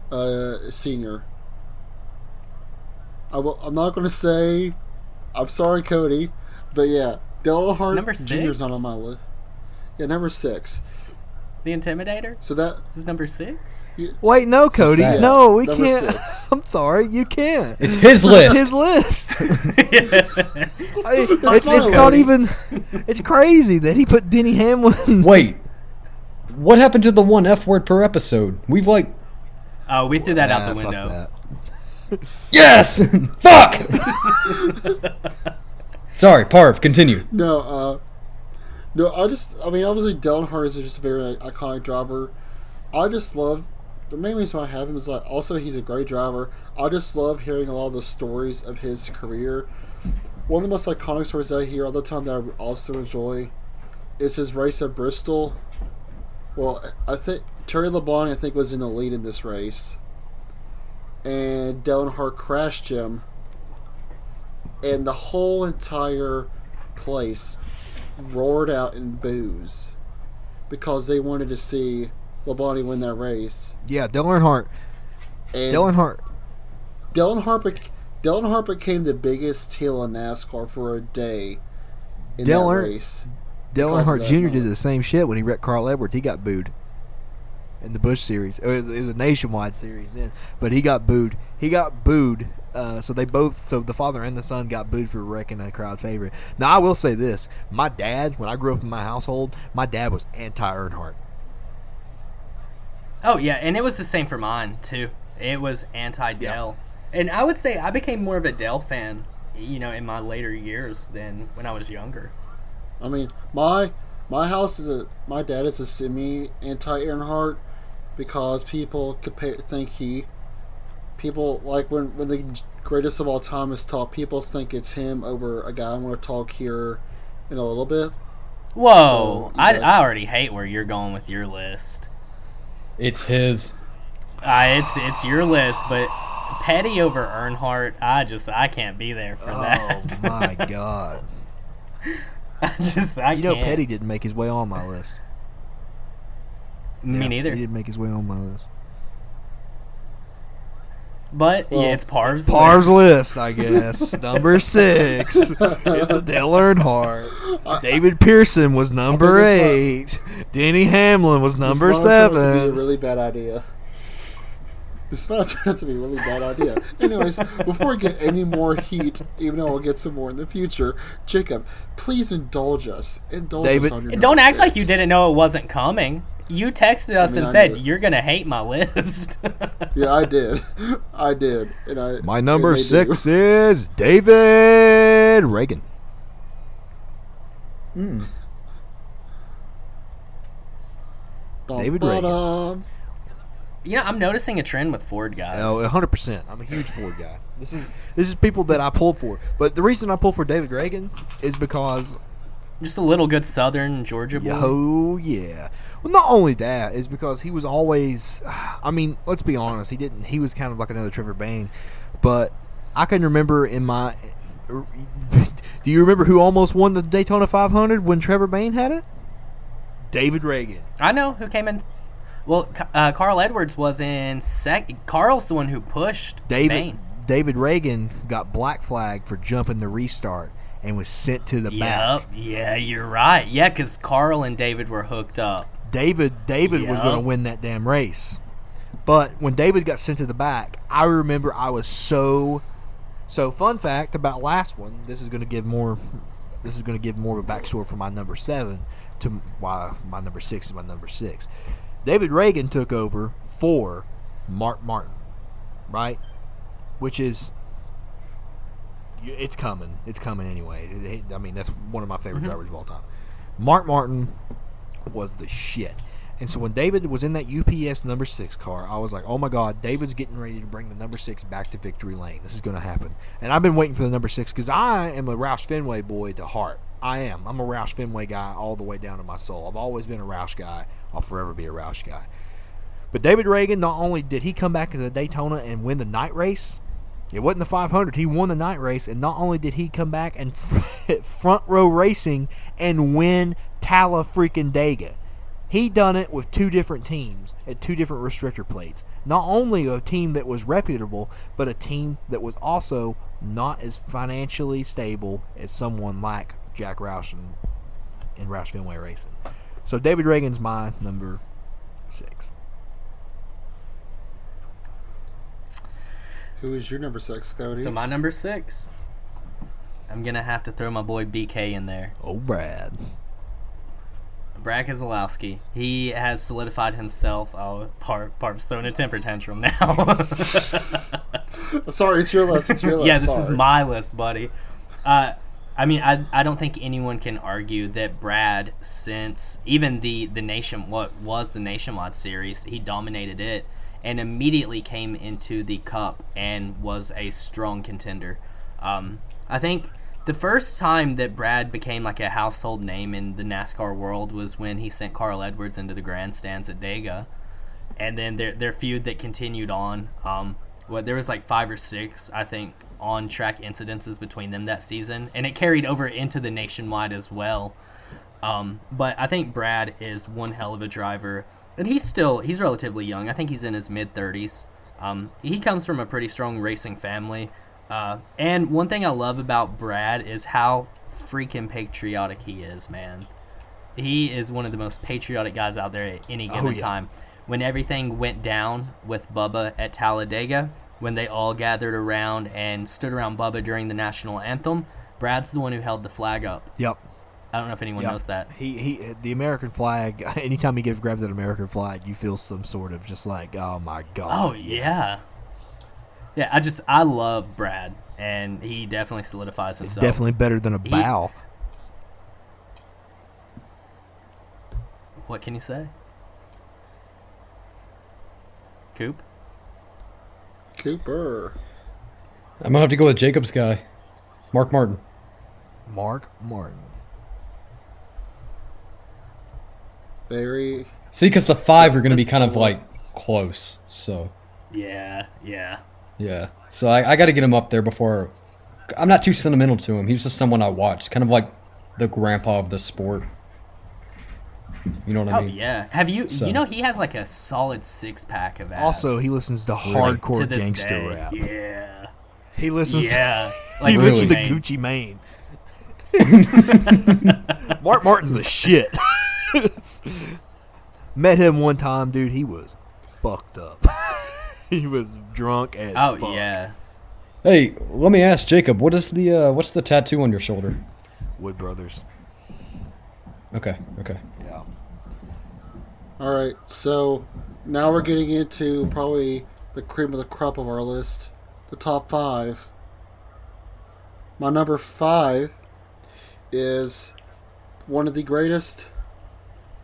Uh, senior. I will, I'm not gonna say. I'm sorry, Cody, but yeah, Dale Earnhardt Junior's not on my list. Yeah, number six. The Intimidator? So that is number six? Wait, no, Cody. So no, we number can't. Six. I'm sorry, you can't. It's his list. It's his list. I, it's it's not even. It's crazy that he put Denny Hamlin. Wait. What happened to the one F word per episode? We've like. Oh, we threw that nah, out the window. Yes! Fuck! Sorry, Parv, continue. No, uh. No, I just, I mean, obviously, Dale Earnhardt is just a very like, iconic driver. I just love, the main reason why I have him is, like, also, he's a great driver. I just love hearing a lot of the stories of his career. One of the most iconic stories I hear all the time that I also enjoy is his race at Bristol. Well, I think, Terry LeBlanc, I think, was in the lead in this race. And Dale Earnhardt crashed him. And the whole entire place roared out in boos because they wanted to see LeBlanc win that race. Yeah, Dale Earnhardt. And Dale Earnhardt. Dale Earnhardt. Dale Earnhardt became the biggest heel in NASCAR for a day in Dale that Earn- race. Dale Earnhardt Junior did the same shit when he wrecked Carl Edwards. He got booed in the Busch series. It was, it was a nationwide series then, but he got booed. He got booed. Uh, so they both, so the father and the son got booed for wrecking a crowd favorite. Now I will say this: my dad, when I grew up in my household, my dad was anti-Earnhardt. Oh yeah, and it was the same for mine too. It was anti-Dale, yeah. And I would say I became more of a Dale fan, you know, in my later years than when I was younger. I mean, my my house is a my dad is a semi anti-Earnhardt because people could pay, think he. People, like, when, when the greatest of all time is taught, people think it's him over a guy. I'm going to talk here in a little bit. Whoa. So, I, I already hate where you're going with your list. It's his. Uh, it's it's your list, but Petty over Earnhardt, I just, I can't be there for oh, that. Oh, my God. I just, I you know, can't. Petty didn't make his way on my list. Me yeah, neither. He didn't make his way on my list. But well, yeah, it's Parv's. It's Parv's list, list I guess. Number six is Dale Earnhardt. David Pearson was number eight. Might, Denny Hamlin was number this seven. This might be a really bad idea. This might turn out to be a really bad idea. Anyways, before we get any more heat, even though we'll get some more in the future, Jacob, please indulge us. Indulge David, us on your number Don't act six. Like you didn't know it wasn't coming. You texted us I mean, and I said, you're going to hate my list. Yeah, I did. I did. And I, my number and six do. is David Reagan. Mm. David Ba-ba-da. Reagan. You know, I'm noticing a trend with Ford guys. Oh, one hundred percent. I'm a huge Ford guy. This is this is people that I pull for. But the reason I pull for David Reagan is because... Just a little good Southern Georgia boy. Oh, yeah. Well, not only that, is because he was always, I mean, let's be honest, he didn't, he was kind of like another Trevor Bayne, but I can remember in my, do you remember who almost won the Daytona five hundred when Trevor Bayne had it? David Reagan. I know who came in. Well, uh, Carl Edwards was in second. Carl's the one who pushed David, Bayne. David Reagan got black flagged for jumping the restart. And was sent to the yep. back. Yeah, you're right. Yeah, because Carl and David were hooked up. David David yep. was going to win that damn race. But when David got sent to the back, I remember I was so... So, fun fact about last one. This is going to give more... This is going to give more of a backstory for my number seven to why my number six is my number six. David Reagan took over for Mark Martin, right? Which is... It's coming. It's coming anyway. I mean, that's one of my favorite mm-hmm. drivers of all time. Mark Martin was the shit. And so when David was in that U P S number six car, I was like, oh, my God, David's getting ready to bring the number six back to victory lane. This is going to happen. And I've been waiting for the number six because I am a Roush Fenway boy to heart. I am. I'm a Roush Fenway guy all the way down to my soul. I've always been a Roush guy. I'll forever be a Roush guy. But David Reagan, not only did he come back to the Daytona and win the night race, it wasn't the five hundred. He won the night race, and not only did he come back and front row racing and win Tallafreakin-Daga, he done it with two different teams at two different restrictor plates. Not only a team that was reputable, but a team that was also not as financially stable as someone like Jack Roush and, and Roush Fenway Racing. So David Reagan's my number six. Who is your number six, Cody? So my number six, I'm going to have to throw my boy B K in there. Oh, Brad. Brad Keselowski. He has solidified himself. Oh, Parv, Parv's throwing a temper tantrum now. Sorry, it's your list. It's your list. Yeah, this Sorry. is my list, buddy. Uh, I mean, I I don't think anyone can argue that Brad, since even the, the nation what was the Nationwide Series, he dominated it. And immediately came into the Cup and was a strong contender. Um, I think the first time that Brad became like a household name in the NASCAR world was when he sent Carl Edwards into the grandstands at Dega. And then their their feud that continued on. Um, well, there was like five or six, I think, on-track incidences between them that season. And it carried over into the Nationwide as well. Um, but I think Brad is one hell of a driver. And he's still, he's relatively young. I think he's in his mid-thirties. Um, he comes from a pretty strong racing family. Uh, and one thing I love about Brad is how freaking patriotic he is, man. He is one of the most patriotic guys out there at any given oh, yeah. time. When everything went down with Bubba at Talladega, when they all gathered around and stood around Bubba during the national anthem, Brad's the one who held the flag up. Yep. I don't know if anyone yep. knows that. He he, the American flag. Anytime he gives, grabs that American flag, you feel some sort of just like, oh my God. Oh yeah, yeah. I just I love Brad, and he definitely solidifies himself. He's definitely better than a bow. He, what can you say, Coop? Cooper. I'm gonna have to go with Jacob's guy, Mark Martin. Mark Martin. Very see, because the five are going to be kind of like close, so yeah, yeah, yeah. So I, I got to get him up there before. I'm not too sentimental to him. He's just someone I watched, kind of like the grandpa of the sport. You know what oh, I mean? Oh, yeah. Have you, so. you know, he has like a solid six pack of abs. Also, he listens to hardcore really? to gangster day. rap. Yeah. He listens, yeah. Like he really? listens to Gucci Mane. Mark Martin's the shit. Met him one time, dude. He was fucked up. He was drunk as oh, fuck. Oh, yeah. Hey, let me ask Jacob, what is the uh, what's the tattoo on your shoulder? Wood Brothers. Okay, okay. Yeah. All right, so now we're getting into probably the cream of the crop of our list, the top five. My number five is one of the greatest,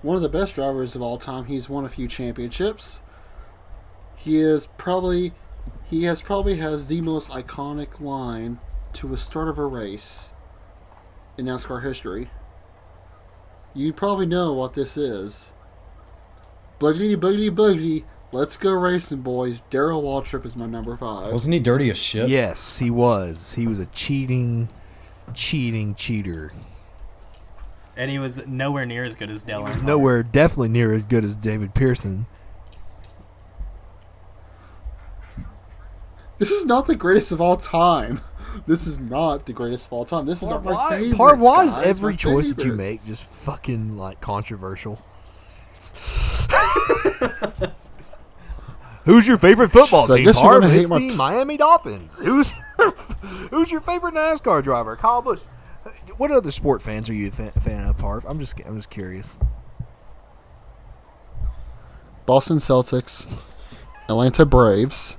one of the best drivers of all time. He's won a few championships. He is probably, he has probably has the most iconic line to a start of a race in NASCAR history. You probably know what this is. Boogity, boogity, boogity. Let's go racing, boys. Darrell Waltrip is my number five. Wasn't he dirty as shit? Yes, he was. He was a cheating, cheating cheater. And he was nowhere near as good as Dale Earnhardt. He was nowhere, definitely near as good as David Pearson. This is not the greatest of all time. This is not the greatest of all time. This part is our favorites, Part why is every choice favorites. that you make just fucking, like, controversial? Who's your favorite football so team? Part it's the t- Miami Dolphins. Who's who's your favorite NASCAR driver? Kyle Busch. What other sport fans are you a fan, fan of, Parv? I'm just I'm just curious. Boston Celtics, Atlanta Braves,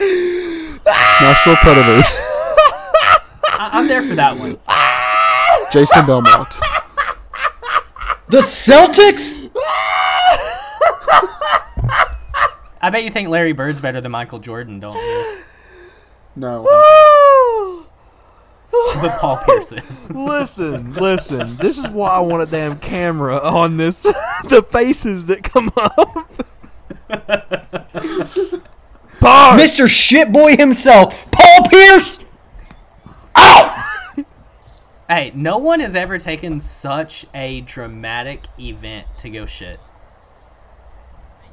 Nashville Predators. I- I'm there for that one. Jason Belmont. The Celtics? I bet you think Larry Bird's better than Michael Jordan, don't you? No. But Paul Pierce is. Listen, listen. This is why I want a damn camera on this. The faces that come up. Bar. Mister Shitboy himself, Paul Pierce. Ow! Hey, no one has ever taken such a dramatic event to go shit.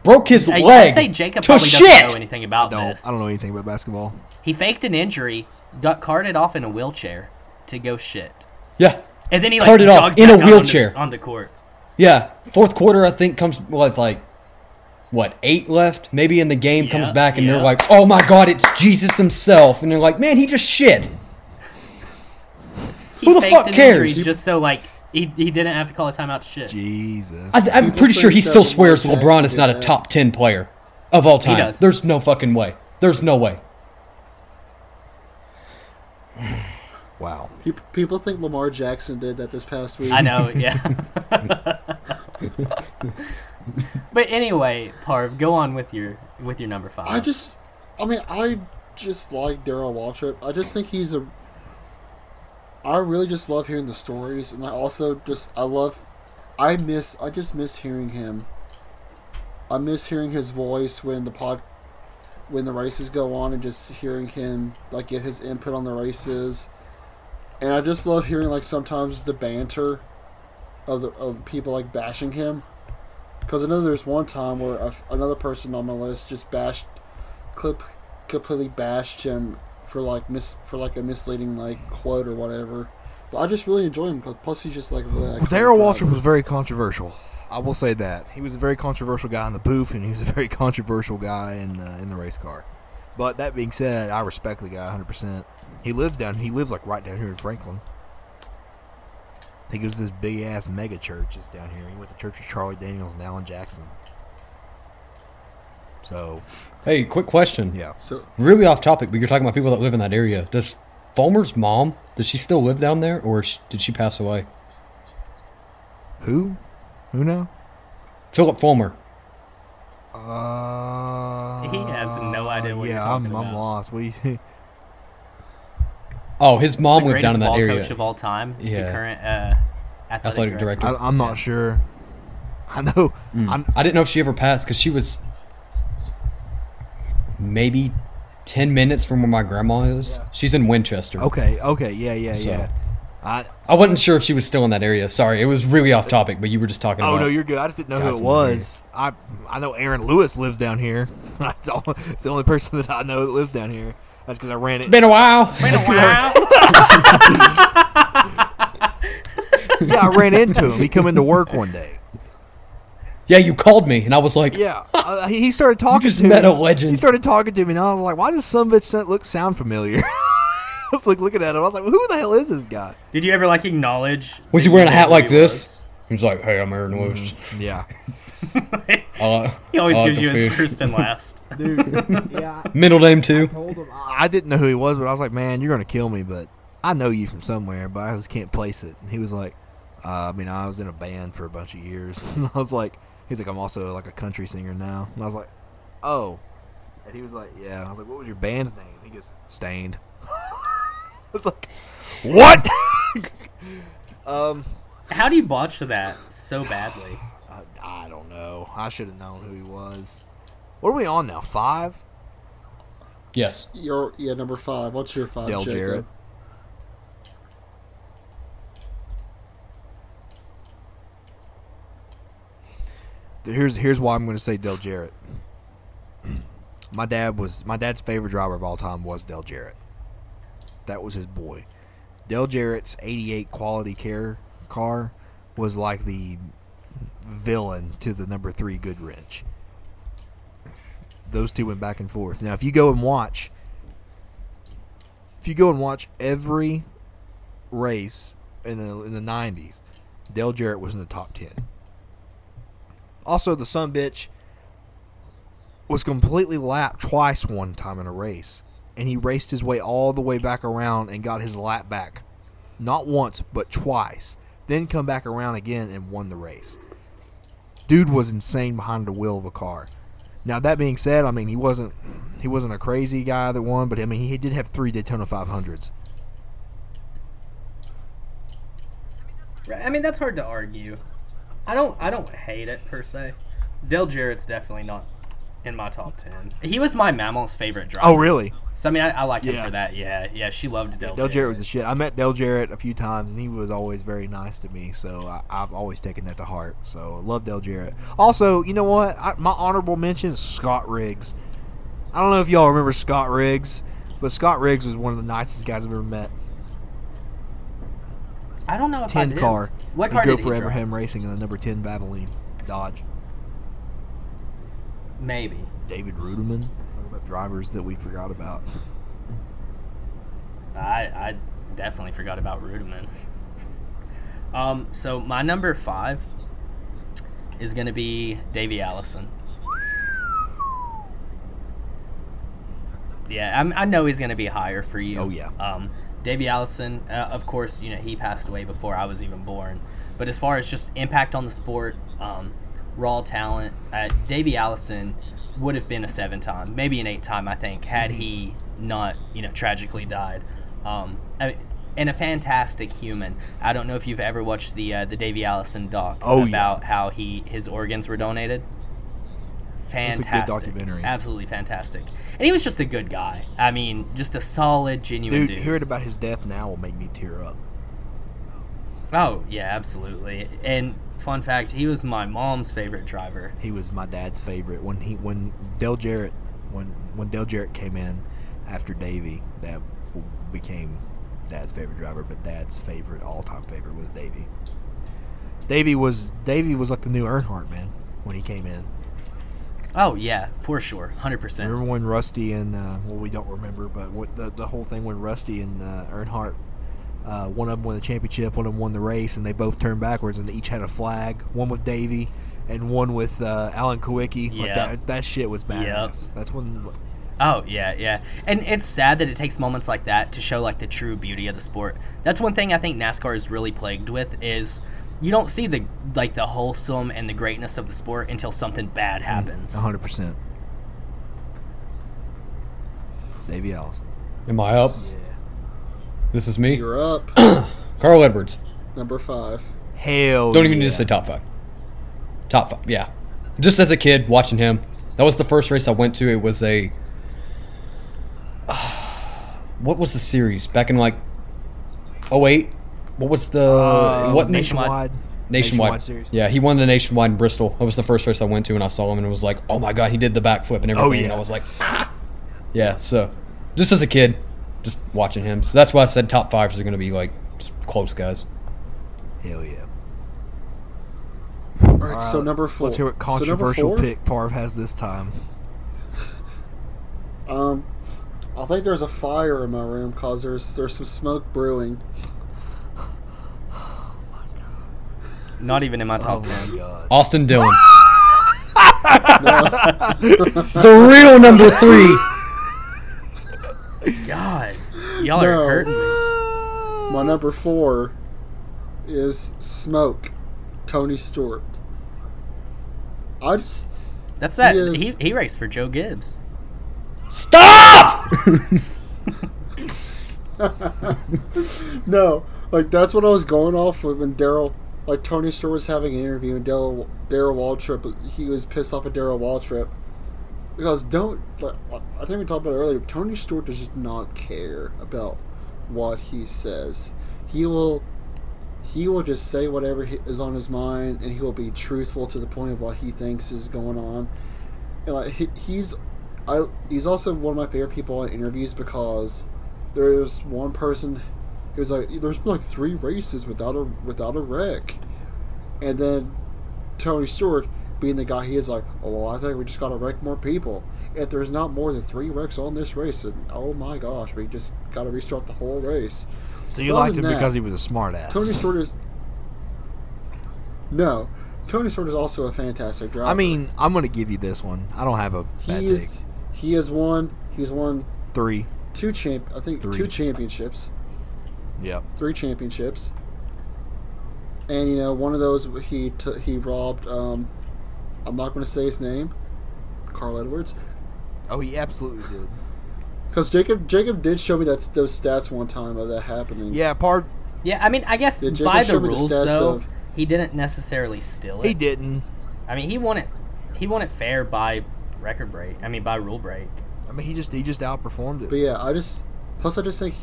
Broke his hey, leg. I say Jacob probably shit. doesn't know anything about I this. I don't know anything about basketball. He faked an injury, got carted off in a wheelchair to go shit. Yeah. And then he like carted jogs off in a wheelchair on the, on the court. Yeah. Fourth quarter, I think, comes with like. What, eight left? Maybe in the game yeah, comes back and yeah. they're like, oh my God, it's Jesus himself. And they're like, man, he just shit. Who the fuck cares? Just so, like, he, he didn't have to call a timeout to shit. Jesus. I, I'm pretty sure he still swears LeBron is not a top ten player of all time. He does. There's no fucking way. There's no way. Wow. People think Lamar Jackson did that this past week. I know, yeah. But anyway, Parv, go on with your with your number five. I just, I mean, I just like Darrell Waltrip. I just think he's a. I really just love hearing the stories, and I also just I love, I miss I just miss hearing him. I miss hearing his voice when the pod, when the races go on, and just hearing him like get his input on the races, and I just love hearing like sometimes the banter, of the, of people like bashing him. Because I know there's one time where a, another person on my list just bashed, clip, completely bashed him for like mis for like a misleading like quote or whatever. But I just really enjoy him. Plus he's just like really. Darrell Waltrip was very controversial. I will say that he was a very controversial guy in the booth, and he was a very controversial guy in the, in the race car. But that being said, I respect the guy one hundred percent. He lives down. He lives like right down here in Franklin. He goes to this big ass mega church that's down here. He went to Church of Charlie Daniels and Alan Jackson. So, hey, quick question. Yeah. So really off topic, but you're talking about people that live in that area. Does Fulmer's mom, does she still live down there, or did she pass away? Who? Who now? Philip Fulmer. Uh. He has no idea what yeah, you're talking I'm, about. Yeah, I'm lost. What do you think? Oh, his mom lived down in that area. The greatest ball coach of all time. Yeah. The current uh, athletic, athletic director. I, I'm not yeah. sure. I know. Mm. I'm, I didn't know if she ever passed because she was maybe ten minutes from where my grandma is. Yeah. She's in Winchester. Okay, okay, yeah, yeah, so. yeah. I, I wasn't sure if she was still in that area. Sorry, it was really off topic, but you were just talking oh, about... Oh, no, you're good. I just didn't know who it was. I I know Aaron Lewis lives down here. That's all, it's the only person that I know that lives down here. That's because I ran it. It's been a while. Been a while. Yeah, I ran into him. He come into work one day. Yeah, you called me, and I was like... Yeah, uh, he started talking you just to met me. A legend. He started talking to me, and I was like, why does some bitch look sound familiar? I was like looking at him. I was like, well, "Who the hell is this guy?" Did you ever like acknowledge? Was he wearing a hat like this? He was like, "Hey, I'm Aaron Lewis." Mm, yeah. uh, he always uh, gives you fish. His first and last. Dude. Yeah. I, Middle name too. I, told him, I, I didn't know who he was, but I was like, "Man, you're gonna kill me." But I know you from somewhere, but I just can't place it. And he was like, uh, "I mean, I was in a band for a bunch of years." And I was like, "He's like, I'm also like a country singer now." And I was like, "Oh." And he was like, "Yeah." And I was like, "What was your band's name?" And he goes, "Stained." I was like, what? um, How do you botch that so badly? I, I don't know. I should have known who he was. What are we on now? Five? Yes. You're, yeah, number five. What's your five, Del Jacob? Jarrett. Here's, here's why I'm going to say Del Jarrett. My dad was my dad's favorite driver of all time was Del Jarrett. That was his boy. Del Jarrett's eighty-eight Quality Care car was like the villain to the number three Goodwrench. Those two went back and forth. Now, if you go and watch, if you go and watch every race in the in the nineties, Del Jarrett was in the top ten. Also, the son bitch was completely lapped twice one time in a race. And he raced his way all the way back around and got his lap back. Not once, but twice. Then come back around again and won the race. Dude was insane behind the wheel of a car. Now, that being said, I mean, he wasn't he wasn't a crazy guy that won, but, I mean, he did have three Daytona five hundreds. I mean, that's hard to argue. I don't, I don't hate it, per se. Del Jarrett's definitely not in my top ten. He was my mammal's favorite driver. Oh, really? So, I mean, I, I liked him yeah. for that. Yeah, yeah, she loved Del Jarrett. Del Jarrett was the shit. I met Del Jarrett a few times, and he was always very nice to me, so I, I've always taken that to heart. So, I love Del Jarrett. Also, you know what? I, my honorable mention is Scott Riggs. I don't know if y'all remember Scott Riggs, but Scott Riggs was one of the nicest guys I've ever met. I don't know if ten I did. Car. What car did he drive? He drove for Abraham Racing in the number ten Valvoline Dodge. Maybe. David Ruderman. Drivers that we forgot about. I I definitely forgot about Ruderman. Um, so my number five is going to be Davey Allison. Yeah, I'm, I know he's going to be higher for you. Oh yeah. Um, Davey Allison, uh, of course, you know he passed away before I was even born. But as far as just impact on the sport, um, raw talent, uh, Davey Allison would have been a seven-time, maybe an eight-time, I think, had he not, you know, tragically died. Um, I mean, and a fantastic human. I don't know if you've ever watched the uh, the Davey Allison doc oh, about yeah. how he his organs were donated. Fantastic. It's a good documentary. Absolutely fantastic. And he was just a good guy. I mean, just a solid, genuine dude. Dude, hearing about his death now will make me tear up. Oh, yeah, absolutely. And fun fact, he was my mom's favorite driver. He was my dad's favorite. When he when Del Jarrett when when Del Jarrett came in after Davey, that became dad's favorite driver, but dad's favorite all time favorite was Davey. Davey was Davey was like the new Earnhardt, man, when he came in. Oh yeah, for sure, one hundred percent. Remember when Rusty and uh, well, we don't remember, but what the the whole thing when Rusty and uh, Earnhardt. Uh, one of them won the championship, one of them won the race, and they both turned backwards, and they each had a flag. One with Davey, and one with uh, Alan Kawicki. Yep. Like that, that shit was badass. Yep. That's when. Oh yeah, yeah, and it's sad that it takes moments like that to show like the true beauty of the sport. That's one thing I think NASCAR is really plagued with is you don't see the like the wholesome and the greatness of the sport until something bad happens. One hundred percent. Davey Allison. Am I up? Yeah. This is me. You're up. Carl Edwards. Number five. Hell Don't even yeah. need to say top five. Top five, yeah. Just as a kid, watching him. That was the first race I went to. It was a... Uh, what was the series? Back in like oh eight? what was the uh, what Nationwide. Nationwide. Nationwide series. Yeah, he won the Nationwide in Bristol. That was the first race I went to, and I saw him, and it was like, oh my god, he did the backflip and everything. Oh, yeah. And I was like, ah. Yeah, so just as a kid, just watching him. So that's why I said top fives are going to be like just close guys. Hell yeah. All right, All right, so number four. Let's hear what controversial so pick Parv has this time. Um, I think there's a fire in my room because there's there's some smoke brewing. Oh my god! Not even in my top oh ten. My Austin Dillon, the real number three. God, y'all no. are hurting me. My number four is Smoke. Tony Stewart. I just. That's that. He, is, he, he raced for Joe Gibbs. Stop! No, like that's what I was going off with when Daryl, like Tony Stewart was having an interview and Daryl Daryl Waltrip, he was pissed off at Daryl Waltrip because don't. Like, I think we talked about it earlier. Tony Stewart does just not care about what he says. He will. He will just say whatever is on his mind, and he will be truthful to the point of what he thinks is going on. And like he, he's, I he's also one of my favorite people in interviews because there's one person who was like, "There's been like three races without a without a wreck," and then Tony Stewart, being the guy, he is like, "Oh, well, I think we just got to wreck more people. If there's not more than three wrecks on this race, then oh my gosh, we just got to restart the whole race." So you Other liked him that, because he was a smartass. Tony Stewart is no. Tony Stewart is also a fantastic driver. I mean, I'm going to give you this one. I don't have a bad he is, take. He has won. He's won three, two champ. I think three. two championships. Yeah, three championships. And you know, one of those he t- he robbed. Um, I'm not going to say his name. Carl Edwards. Oh, he absolutely did. Because Jacob, Jacob did show me that those stats one time of that happening. Yeah, part. Yeah, I mean, I guess yeah, by the rules the though, of, he didn't necessarily steal it. He didn't. I mean, he won it. He won it fair by record break. I mean, by rule break. I mean, he just he just outperformed it. But yeah, I just plus I just think,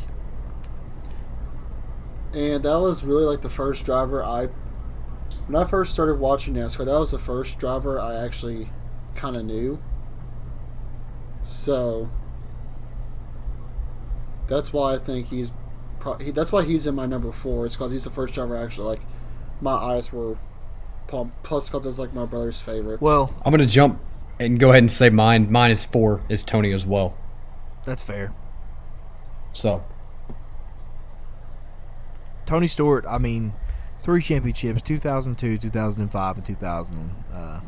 and that was really like the first driver I when I first started watching NASCAR. That was the first driver I actually kind of knew. So. That's why I think he's. Pro- he, that's why he's in my number four. It's because he's the first driver. Actually, like my eyes were pumped. Plus, because it's like my brother's favorite. Well, I'm gonna jump and go ahead and say mine. Mine is four. Is Tony as well? That's fair. So, Tony Stewart. I mean, three championships: two thousand two, two thousand five, and two thousand. Uh,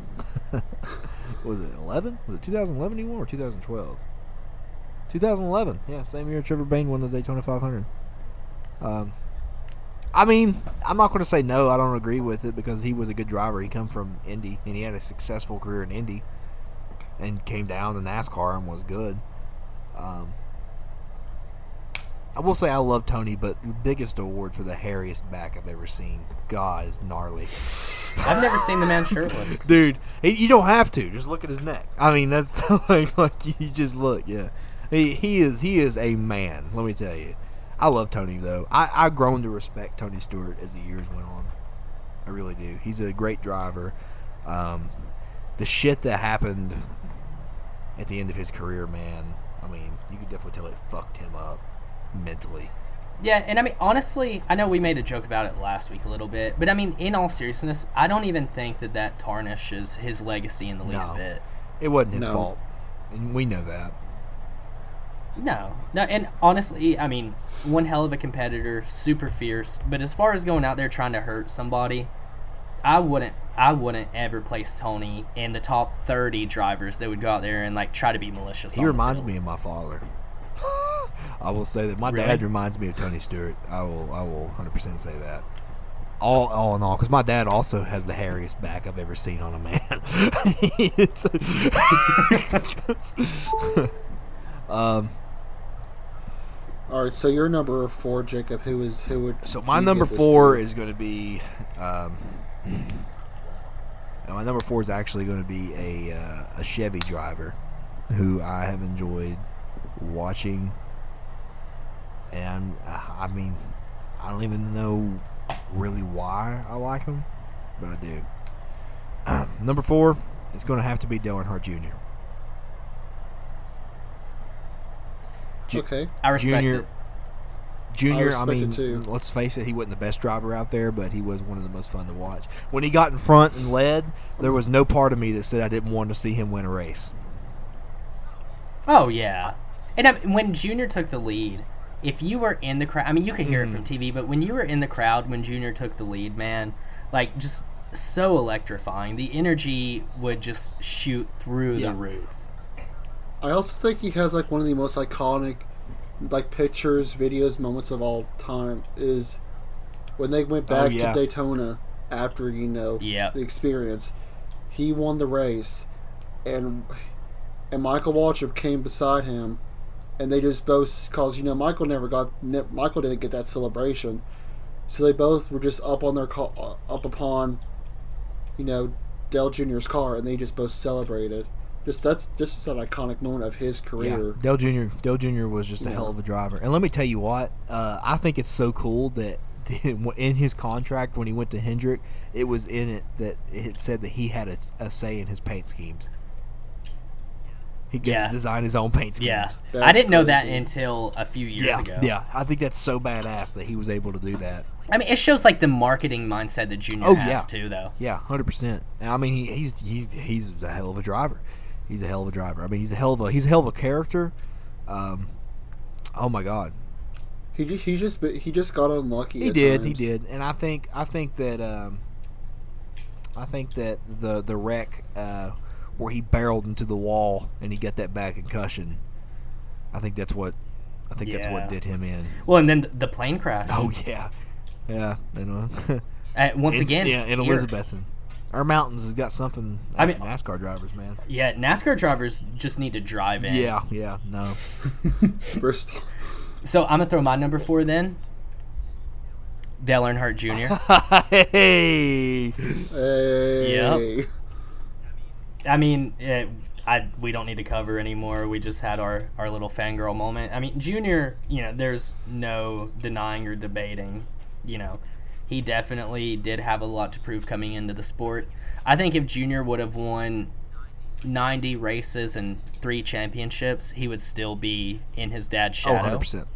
was it eleven? Was it two thousand eleven he won or two thousand twelve? twenty eleven, yeah, same year Trevor Bayne won the Daytona five hundred. Um, I mean, I'm not going to say no. I don't agree with it because he was a good driver. He come from Indy, and he had a successful career in Indy, and came down to NASCAR and was good. Um, I will say I love Tony, but the biggest award for the hairiest back I've ever seen. God, is gnarly. I've never seen the man shirtless, dude. You don't have to. Just look at his neck. I mean, that's like, like you just look, yeah. He he is he is a man, let me tell you. I love Tony, though. I, I've grown to respect Tony Stewart as the years went on. I really do. He's a great driver. Um, the shit that happened at the end of his career, man, I mean, you could definitely tell it fucked him up mentally. Yeah, and I mean, honestly, I know we made a joke about it last week a little bit, but I mean, in all seriousness, I don't even think that that tarnishes his legacy in the least no, bit. It wasn't his no. fault, and we know that. No, no, and honestly, I mean, one hell of a competitor, super fierce. But as far as going out there trying to hurt somebody, I wouldn't, I wouldn't ever place Tony in the top thirty drivers that would go out there and like try to be malicious. He reminds me of my father. I will say that my really? dad reminds me of Tony Stewart. I will, I will, one hundred percent say that. All, all in all, because my dad also has the hairiest back I've ever seen on a man. It's a um. All right, so your number four, Jacob, who is who would? So my number four is going to be, um, my number four is actually going to be a uh, a Chevy driver, who I have enjoyed watching, and uh, I mean, I don't even know really why I like him, but I do. Um, number four, it's going to have to be Dale Earnhardt Junior Ju- okay. I respect Junior, it. Junior, I, I mean, let's face it, he wasn't the best driver out there, but he was one of the most fun to watch. When he got in front and led, there was no part of me that said I didn't want to see him win a race. Oh, yeah. And I mean, when Junior took the lead, if you were in the crowd, I mean, you could hear mm. it from T V, but when you were in the crowd when Junior took the lead, man, like, just so electrifying. The energy would just shoot through yeah. the roof. I also think he has, like, one of the most iconic, like, pictures, videos, moments of all time is when they went back oh, yeah. to Daytona after, you know, yep. the experience. He won the race, and and Michael Waltrip came beside him, and they just both, because, you know, Michael never got, Michael didn't get that celebration, so they both were just up on their car, up upon, you know, Dale Junior's car, and they just both celebrated. Just that's just an iconic moment of his career. Yeah, Dale Junior Dale Junior was just a yeah. hell of a driver, and let me tell you what, uh, I think it's so cool that in his contract when he went to Hendrick, it was in it that it said that he had a, a say in his paint schemes. He gets yeah. to design his own paint schemes. Yeah. I didn't crazy. know that until a few years yeah. ago. Yeah, I think that's so badass that he was able to do that. I mean, it shows, like, the marketing mindset that Junior oh, has, yeah. too, though. Yeah, one hundred percent. I mean, he, he's, he's he's a hell of a driver. He's a hell of a driver. I mean, he's a hell of a, he's a, hell of a character. Um, oh, my God. He, he, just, he just got unlucky He did, times. he did. And I think I think that, um, I think that the, the wreck... Uh, where he barreled into the wall and he got that back concussion. I think that's what I think yeah. that's what did him in. Well, and then the plane crash. Oh yeah. Yeah, and uh, uh, once in, again. Yeah, in Elizabethan. Our mountains has got something I mean, NASCAR drivers, man. Yeah, NASCAR drivers just need to drive in. Yeah, yeah, no. First. So, I'm going to throw my number four then. Dale Earnhardt Junior Hey. Hey. Yep. I mean, it, I we don't need to cover anymore. We just had our, our little fangirl moment. I mean, Junior, you know, there's no denying or debating. You know, he definitely did have a lot to prove coming into the sport. I think if Junior would have won ninety races and three championships, he would still be in his dad's shadow. Oh, one hundred percent.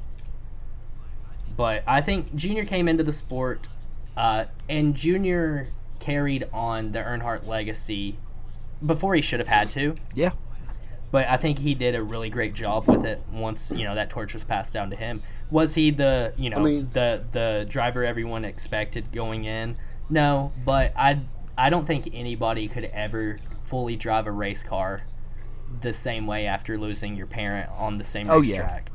But I think Junior came into the sport, uh, and Junior carried on the Earnhardt legacy before he should have had to. Yeah. But I think he did a really great job with it once, you know, that torch was passed down to him. Was he the, you know, I mean, the the driver everyone expected going in? No, but I, I don't think anybody could ever fully drive a race car the same way after losing your parent on the same oh, racetrack.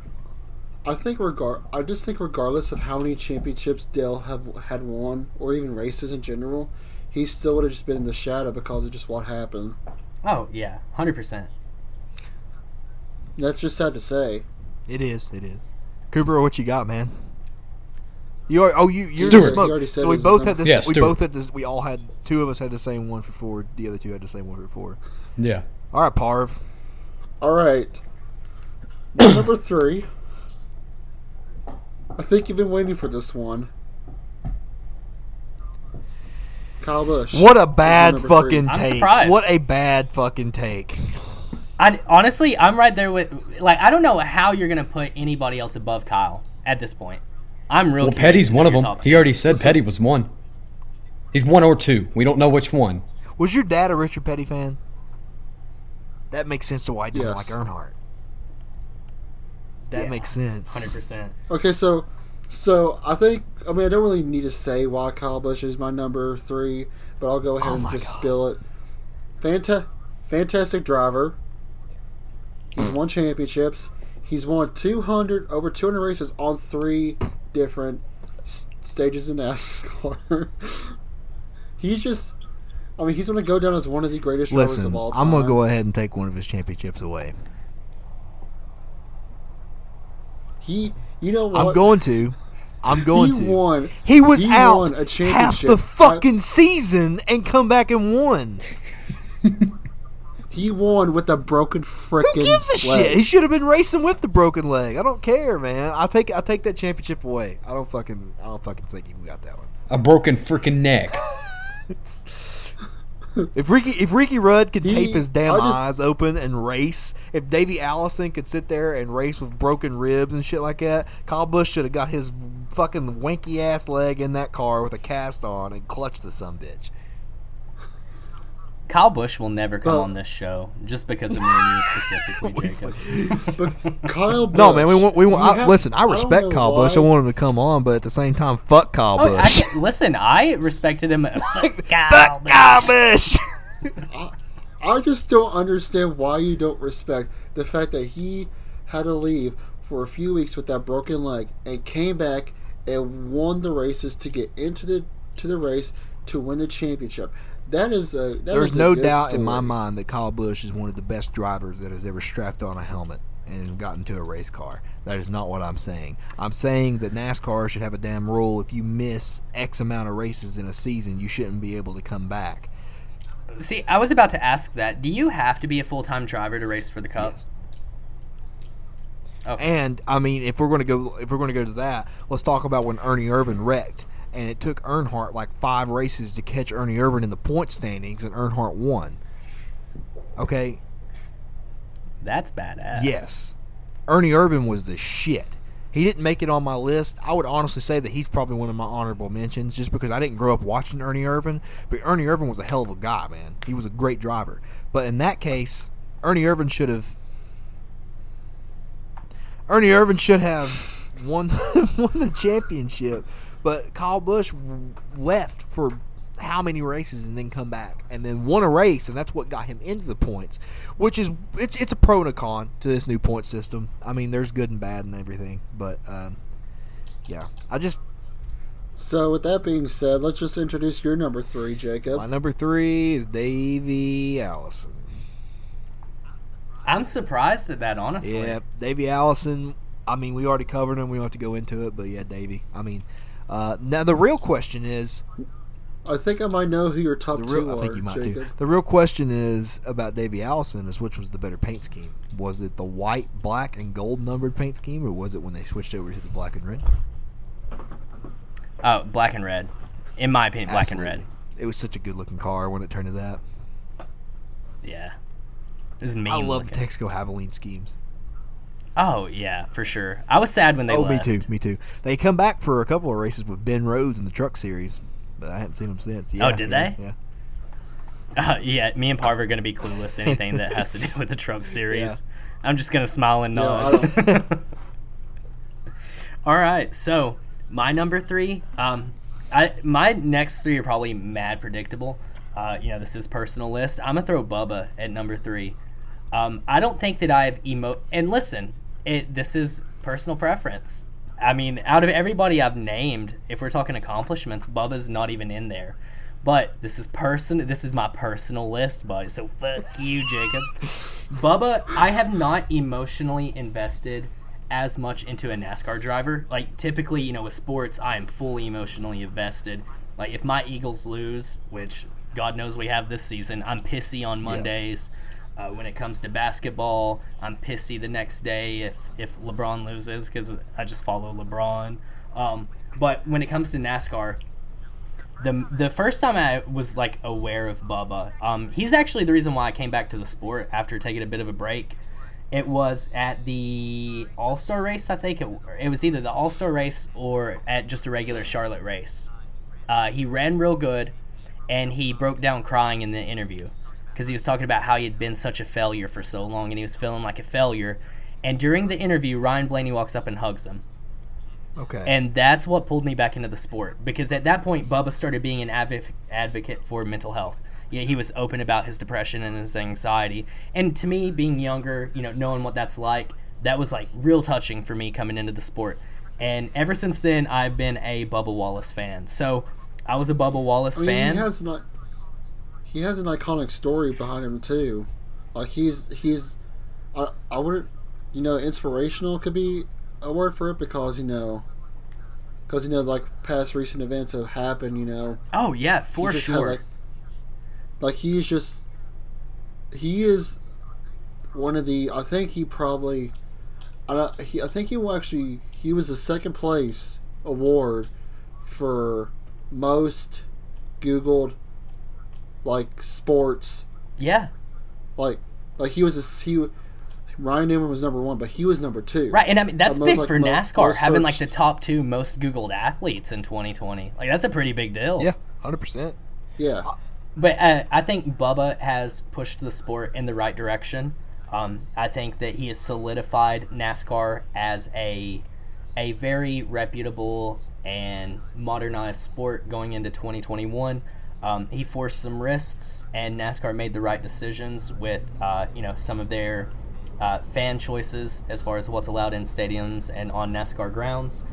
Yeah. I think regard I just think regardless of how many championships Dale have had won or even races in general, he still would have just been in the shadow because of just what happened. Oh, yeah. one hundred percent. That's just sad to say. It is. It is. Cooper, what you got, man? You are, oh, you, you're Stewart. You so we both had this. Yeah, we Stewart. both had this. We all had, two of us had the same one for four. The other two had the same one for four. Yeah. All right, Parv. All right. Number three. I think you've been waiting for this one. Kyle Busch. What a bad fucking take. I'm surprised. What a bad fucking take. I honestly, I'm right there with, like, I don't know how you're going to put anybody else above Kyle at this point. I'm real Well, Petty's one of them. He already said What's Petty up? was one. He's one or two. We don't know which one. Was your dad a Richard Petty fan? That makes sense to why he doesn't yes. like Earnhardt. That yeah, makes sense. one hundred percent. Okay, so... So, I think, I mean, I don't really need to say why Kyle Busch is my number three, but I'll go ahead oh and just God. spill it. Fanta- fantastic driver. He's won championships. He's won two hundred, over two hundred races on three different s- stages in NASCAR. He just, I mean, he's going to go down as one of the greatest Listen, drivers of all time. I'm going to go ahead and take one of his championships away. He... You know what? I'm going to. I'm going he to. Won, he was he out won a championship half the fucking I, season and come back and won. He won with a broken frickin' leg. Who gives a shit? He should have been racing with the broken leg. I don't care, man. I'll take I'll take that championship away. I don't fucking I don't fucking think he got that one. A broken frickin' neck. If Ricky if Ricky Rudd could he, tape his damn just, eyes open and race, if Davey Allison could sit there and race with broken ribs and shit like that, Kyle Busch should have got his fucking wanky ass leg in that car with a cast on and clutched the sumbitch. Kyle Busch will never come well, on this show just because of me and you specifically, Jacob. But Kyle Busch. No, man, we want. We want. I, have, listen, I respect I Kyle why. Busch. I want him to come on, but at the same time, fuck Kyle oh, Busch. I, listen, I respected him. Fuck Kyle Busch. Kyle Busch. I, I just don't understand why you don't respect the fact that he had to leave for a few weeks with that broken leg and came back and won the races to get into the to the race to win the championship. That is a. That There's is a no doubt story. In my mind that Kyle Busch is one of the best drivers that has ever strapped on a helmet and gotten to a race car. That is not what I'm saying. I'm saying that NASCAR should have a damn rule: if you miss X amount of races in a season, you shouldn't be able to come back. See, I was about to ask that. Do you have to be a full-time driver to race for the Cup? Yes. Okay. And I mean, if we're going to go, if we're going to go to that, let's talk about when Ernie Irvin wrecked. And it took Earnhardt like five races to catch Ernie Irvin in the point standings, and Earnhardt won. Okay? That's badass. Yes. Ernie Irvin was the shit. He didn't make it on my list. I would honestly say that he's probably one of my honorable mentions just because I didn't grow up watching Ernie Irvin. But Ernie Irvin was a hell of a guy, man. He was a great driver. But in that case, Ernie Irvin should have... Ernie Irvin should have won, won the championship. But Kyle Busch left for how many races and then come back and then won a race, and that's what got him into the points, which is it's, it's a pro and a con to this new point system. I mean, there's good and bad and everything, but um, yeah, I just. So with that being said, let's just introduce your number three, Jacob. My number three is Davey Allison. I'm surprised at that, honestly. Yeah, Davey Allison. I mean, we already covered him. We don't have to go into it, but yeah, Davey. I mean. Uh, now the real question is, I think I might know who your top real, two are. I think you might Jacob. too. The real question is about Davey Allison is which was the better paint scheme? Was it the white, black, and gold numbered paint scheme, or was it when they switched over to the black and red? Oh, black and red. In my opinion, black Absolutely. and red. It was such a good looking car when it turned to that. Yeah, it was mean I love looking. Texaco Havoline schemes. Oh, yeah, for sure. I was sad when they oh, left. Oh, me too, me too. They come back for a couple of races with Ben Rhodes in the truck series, but I haven't seen them since. Yeah, oh, did yeah, they? Yeah. Uh, yeah, me and Parv are going to be clueless anything that has to do with the truck series. Yeah. I'm just going to smile and nod. Yeah, all right, so my number three, um, I my next three are probably mad predictable. Uh, you know, this is personal list. I'm going to throw Bubba at number three. Um, I don't think that I have emo. And listen, It, this is personal preference. I mean, out of everybody I've named, if we're talking accomplishments, Bubba's not even in there. But this is person. This is my personal list, buddy. So fuck you, Jacob. Bubba, I have not emotionally invested as much into a NASCAR driver. Like, typically, you know, with sports, I am fully emotionally invested. Like, if my Eagles lose, which God knows we have this season, I'm pissy on Mondays. Yeah. Uh, when it comes to basketball, I'm pissy the next day if, if LeBron loses because I just follow LeBron. Um, but when it comes to NASCAR, the the first time I was like aware of Bubba, um, he's actually the reason why I came back to the sport after taking a bit of a break. It was at the All-Star race, I think. It, it was either the All-Star race or at just a regular Charlotte race. Uh, he ran real good, and he broke down crying in the interview. Because he was talking about how he had been such a failure for so long, and he was feeling like a failure. And during the interview, Ryan Blaney walks up and hugs him. Okay. And that's what pulled me back into the sport. Because at that point, Bubba started being an adv- advocate for mental health. Yeah, he was open about his depression and his anxiety. And to me, being younger, you know, knowing what that's like, that was like real touching for me coming into the sport. And ever since then, I've been a Bubba Wallace fan. So I was a Bubba Wallace I mean, fan. He has not. He has an iconic story behind him too, like he's he's, I I wouldn't, you know, inspirational could be a word for it because you know, because you know like past recent events have happened, you know. Oh yeah, for sure. Like, like he's just, he is one of the, I think he probably, I, don't, he, I think he will actually, he was the second place award for most Googled, like, sports. Yeah. Like, like he was a, he, Ryan Newman was number one, but he was number two. Right, and I mean, that's big for NASCAR, having, like, the top two most Googled athletes in twenty twenty. Like, that's a pretty big deal. Yeah, one hundred percent. Yeah. But uh, I think Bubba has pushed the sport in the right direction. Um, I think that he has solidified NASCAR as a a very reputable and modernized sport going into twenty twenty-one. Um, he forced some risks, and NASCAR made the right decisions with uh, you know some of their uh, fan choices as far as what's allowed in stadiums and on NASCAR grounds.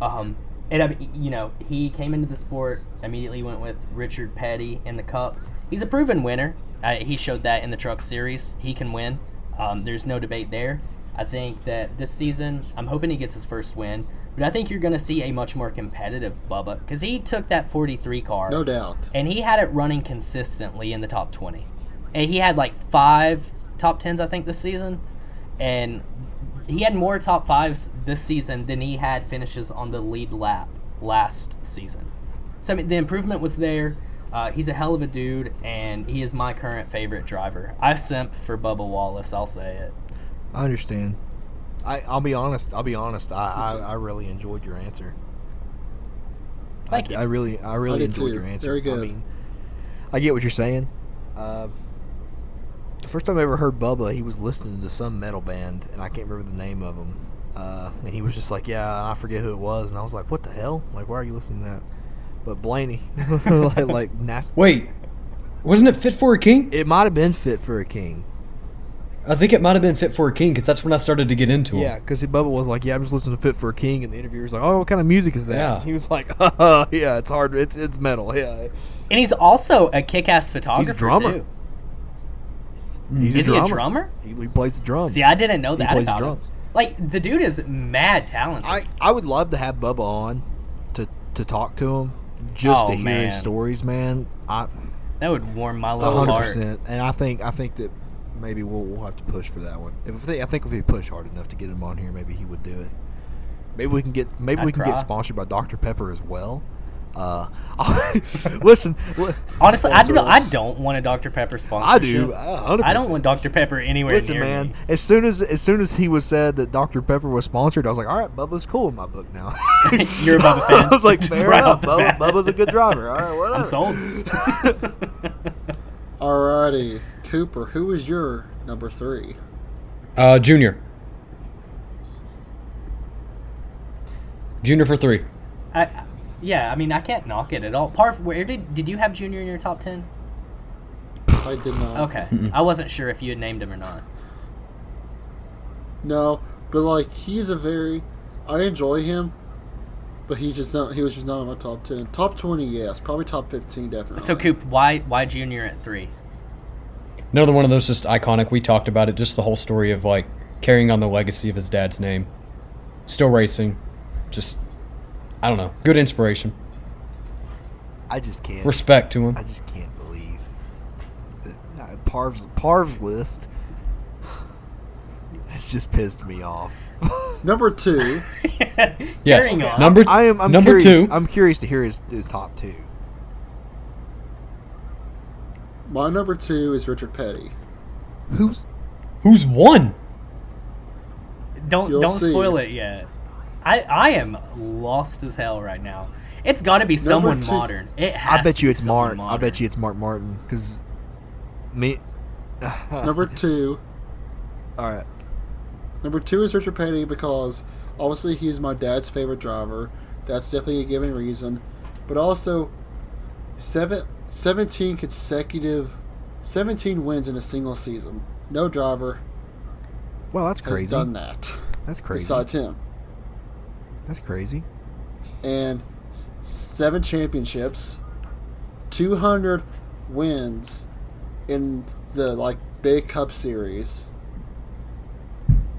Um, And, I mean, you know, he came into the sport, immediately went with Richard Petty in the Cup. He's a proven winner. Uh, he showed that in the Truck Series. He can win. Um, there's no debate there. I think that this season, I'm hoping he gets his first win. But I think you're going to see a much more competitive Bubba, because he took that forty-three car. No doubt. And he had it running consistently in the top twenty. And he had, like, five top tens, I think, this season. And he had more top fives this season than he had finishes on the lead lap last season. So, I mean, the improvement was there. Uh, he's a hell of a dude, and he is my current favorite driver. I simp for Bubba Wallace, I'll say it. I understand. I, I'll be honest. I'll be honest. I, I, I really enjoyed your answer. Thank I, you. I really, I really I enjoyed too. your answer. Very good. I mean, I get what you're saying. Uh, The first time I ever heard Bubba, he was listening to some metal band, and I can't remember the name of them. Uh, and he was just like, yeah, I forget who it was. And I was like, what the hell? I'm like, why are you listening to that? But Blaney. like, like nasty. Wait, wasn't it Fit for a King? It might have been Fit for a King. I think it might have been Fit for a King, because that's when I started to get into it. Yeah, because Bubba was like, yeah, I'm just listening to Fit for a King. And the interviewer was like, oh, what kind of music is that? Yeah. He was like, oh, yeah, it's hard. It's it's metal, yeah. And he's also a kick-ass photographer, he's a drummer. too. He's is a drummer. he a drummer? He, he plays the drums. See, I didn't know that he plays about the drums. him. Like, the dude is mad talented. I, I would love to have Bubba on to, to talk to him, just oh, to hear man. his stories, man. I That would warm my little heart. one hundred percent. And I think I think that maybe we'll, we'll have to push for that one. If they, I think if we push hard enough to get him on here, maybe he would do it. Maybe we can get maybe I'd we can cry. get sponsored by Doctor Pepper as well. Uh, listen. Honestly, I don't. I don't want a Doctor Pepper sponsorship. I do. one hundred percent. I don't want Doctor Pepper anywhere. Listen, near man. Me. As soon as as soon as he was said that Doctor Pepper was sponsored, I was like, all right, Bubba's cool in my book now. You're a Bubba fan. I was like, fair right enough. Bubba, Bubba's a good driver. All right, whatever. I'm sold. Alrighty, Cooper. Who is your number three? Uh, Junior. Junior for three. I. I Yeah, I mean, I can't knock it at all. Parf, where did did you have Junior in your top ten? I did not. Okay. Mm-mm. I wasn't sure if you had named him or not. No, but, like, he's a very... I enjoy him, but he just not, he was just not in my top ten. Top twenty, yes. Probably top fifteen, definitely. So, Coop, why why Junior at three? Another one of those just iconic. We talked about it. Just the whole story of, like, carrying on the legacy of his dad's name. Still racing. Just... I don't know. Good inspiration. I just can't. Respect to him. I just can't believe that uh, Parv's, Parv's list has just pissed me off. Number two. yes. Number, I am, I'm number curious, two. I'm curious to hear his, his top two. My number two is Richard Petty. Who's who's one? Don't You'll don't see. spoil it yet. I, I am lost as hell right now. It's got to be someone modern. It has I bet to you it's Mark. Modern. I bet you it's Mark Martin because me. Number two. All right. Number two is Richard Petty because obviously he's my dad's favorite driver. That's definitely a given reason, but also seven, seventeen consecutive, seventeen wins in a single season. No driver. Well, that's crazy. Has done that. That's crazy. Besides him. That's crazy. And seven championships, two hundred wins in the, like, big Cup Series.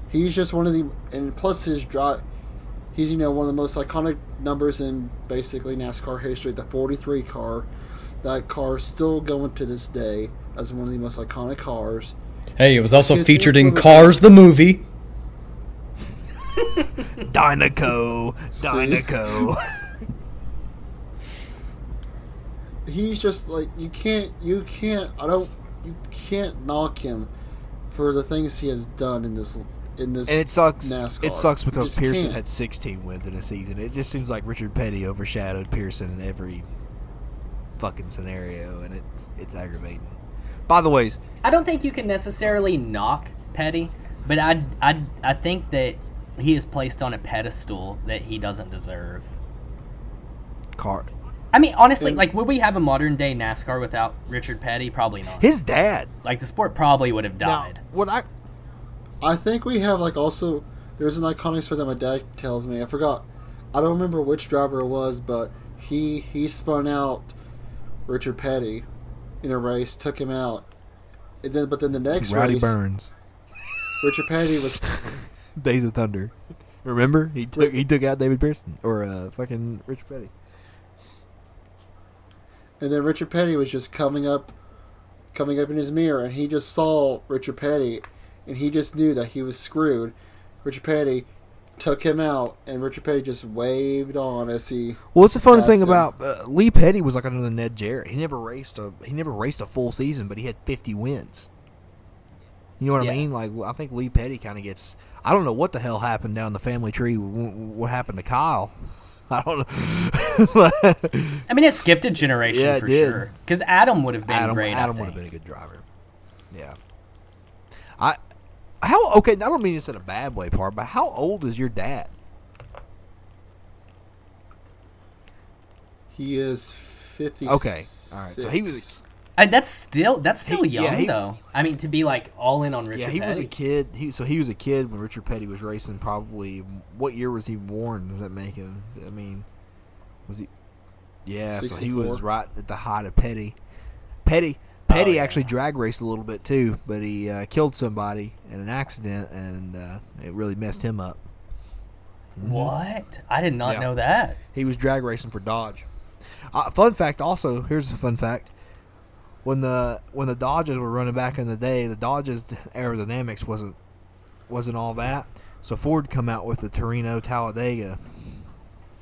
He's just one of the – and plus his drive – he's, you know, one of the most iconic numbers in basically NASCAR history, the forty-three car. That car is still going to this day as one of the most iconic cars. Hey, it was also it's featured in Cars the movie. Dynaco. Dynaco. He's just like, you can't, you can't, I don't, you can't knock him for the things he has done in this, in this and it sucks, NASCAR. It sucks because Pearson can't. Had sixteen wins in a season. It just seems like Richard Petty overshadowed Pearson in every fucking scenario, and it's, it's aggravating. By the ways, I don't think you can necessarily knock Petty, but I, I, I think that he is placed on a pedestal that he doesn't deserve. Car. I mean, honestly, and, like, would we have a modern-day NASCAR without Richard Petty? Probably not. His dad. Like, the sport probably would have died. Now, what I... I think we have, like, also... There's an iconic story that my dad tells me. I forgot. I don't remember which driver it was, but he, he spun out Richard Petty in a race, took him out. And then, But then the next Rowdy race... Rowdy Burns. Richard Petty was... Days of Thunder. Remember? He took he took out David Pearson. Or uh, fucking Richard Petty. And then Richard Petty was just coming up, coming up in his mirror, and he just saw Richard Petty, and he just knew that he was screwed. Richard Petty took him out, and Richard Petty just waved on as he. Well, what's the funny thing him. about uh, Lee Petty was like another Ned Jarrett. He never raced a he never raced a full season, but he had fifty wins. You know what yeah. I mean? Like I think Lee Petty kind of gets. I don't know what the hell happened down the family tree. What happened to Kyle? I don't know. I mean, it skipped a generation yeah, for did. sure. Because Adam would have been Adam, great. Adam would have been a good driver. Yeah. I how okay. I don't mean this in a bad way, part, but how old is your dad? He is fifty. Okay. All right. So he was. A, I, that's still that's still he, young yeah, he, though. I mean, to be like all in on Richard. Yeah, he Petty. was a kid. He so he was a kid when Richard Petty was racing. Probably what year was he born? Does that make him? I mean, was he? Yeah, sixty-four. So he was right at the height of Petty. Petty, Petty oh, yeah. actually drag raced a little bit too, but he uh, killed somebody in an accident, and uh, it really messed him up. Mm-hmm. What? I did not yeah. know that. He was drag racing for Dodge. Uh, fun fact, also here's a fun fact. When the when the Dodges were running back in the day, the Dodges aerodynamics wasn't wasn't all that. So Ford come out with the Torino Talladega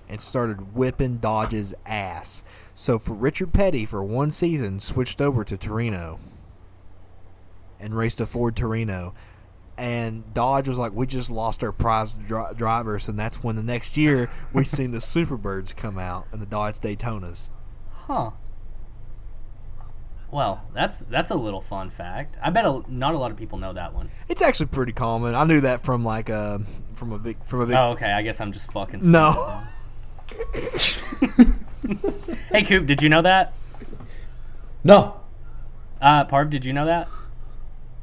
and started whipping Dodge's ass. So for Richard Petty, for one season, switched over to Torino and raced a Ford Torino. And Dodge was like, we just lost our prize dri- drivers, and that's when the next year we seen the Superbirds come out and the Dodge Daytonas. Huh. Well, that's that's a little fun fact. I bet a, not a lot of people know that one. It's actually pretty common. I knew that from like a from a big from a big. Oh, okay. I guess I'm just fucking. No. Hey, Coop, did you know that? No. Uh, Parv, did you know that?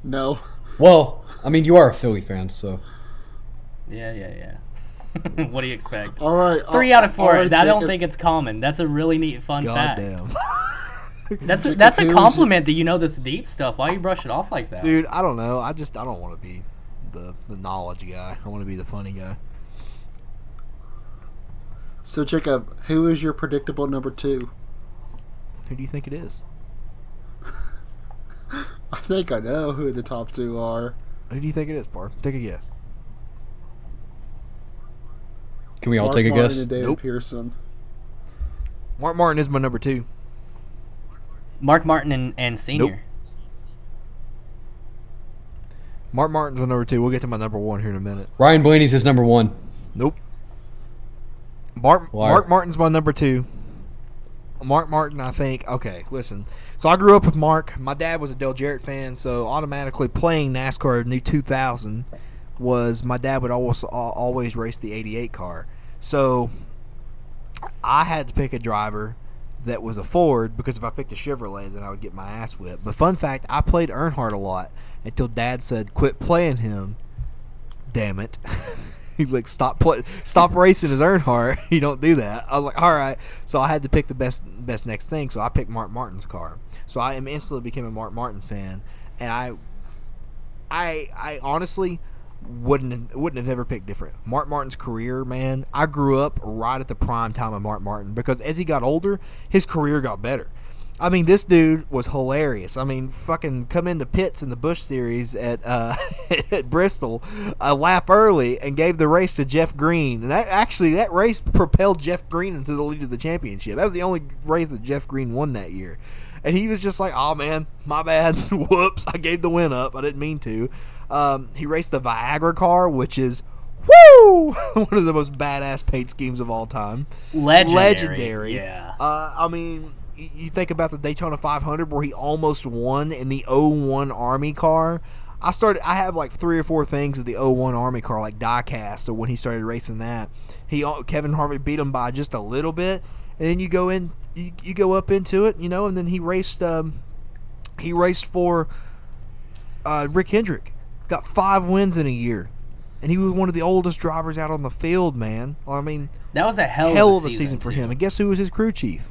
No. Well, I mean, you are a Philly fan, so. Yeah, yeah, yeah. What do you expect? All right. Three I'll, out of four. Right, I don't it. think it's common. That's a really neat fun God fact. Goddamn. That's a, that's a compliment that you know this deep stuff. Why you brush it off like that? Dude, I don't know. I just I don't want to be the, the knowledge guy. I want to be the funny guy. So, Jacob, who is your predictable number two? Who do you think it is? I think I know who the top two are. Who do you think it is, Barb? Take a guess. Can we all Mark take a Martin guess? And David nope. Pearson. Mark Martin is my number two. Mark Martin and, and Senior. Nope. Mark Martin's my number two. We'll get to my number one here in a minute. Ryan Blaney's his number one. Nope. Mark, Mark Martin's my number two. Mark Martin, I think. Okay, listen. So I grew up with Mark. My dad was a Dale Jarrett fan, so automatically playing NASCAR in the two thousand was my dad would always, always race the eighty-eight car. So I had to pick a driver that was a Ford, because if I picked a Chevrolet, then I would get my ass whipped. But fun fact, I played Earnhardt a lot until Dad said, "Quit playing him, damn it." He's like, "Stop play, stop racing his Earnhardt. You don't do that." I was like, "All right." So I had to pick the best, best next thing. So I picked Mark Martin's car. So I instantly became a Mark Martin fan, and I, I, I honestly wouldn't wouldn't have ever picked different. Mark Martin's career, man, I grew up right at the prime time of Mark Martin, because as he got older, his career got better. I mean, this dude was hilarious. I mean, fucking come into pits in the Busch Series at uh, at Bristol a lap early and gave the race to Jeff Green. And that actually, that race propelled Jeff Green into the lead of the championship. That was the only race that Jeff Green won that year. And he was just like, oh, man, my bad. Whoops, I gave the win up. I didn't mean to. Um, he raced the Viagra car, which is, woo, one of the most badass paint schemes of all time. Legendary. Legendary. Yeah. Uh, I mean... You think about the Daytona five hundred where he almost won in the oh one Army car. I started. I have like three or four things of the oh one Army car, like diecast, or when he started racing that. He Kevin Harvey beat him by just a little bit, and then you go in, you, you go up into it, you know, and then he raced. Um, he raced for uh, Rick Hendrick, got five wins in a year, and he was one of the oldest drivers out on the field, man. I mean, that was a hell, hell of a season, season for too. him. And guess who was his crew chief?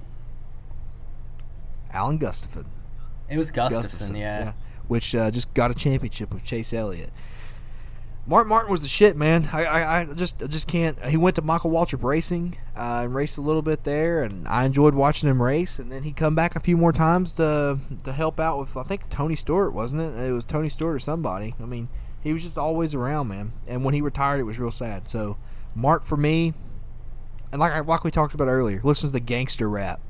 Alan Gustafson. It was Gustafson, Gustafson yeah. yeah. Which uh, just got a championship with Chase Elliott. Mark Martin was the shit, man. I, I, I just I just can't. He went to Michael Waltrip Racing uh, and raced a little bit there, and I enjoyed watching him race. And then he come back a few more times to to help out with, I think, Tony Stewart, wasn't it? It was Tony Stewart or somebody. I mean, he was just always around, man. And when he retired, it was real sad. So, Mark for me, and like like we talked about earlier, listens to gangster rap.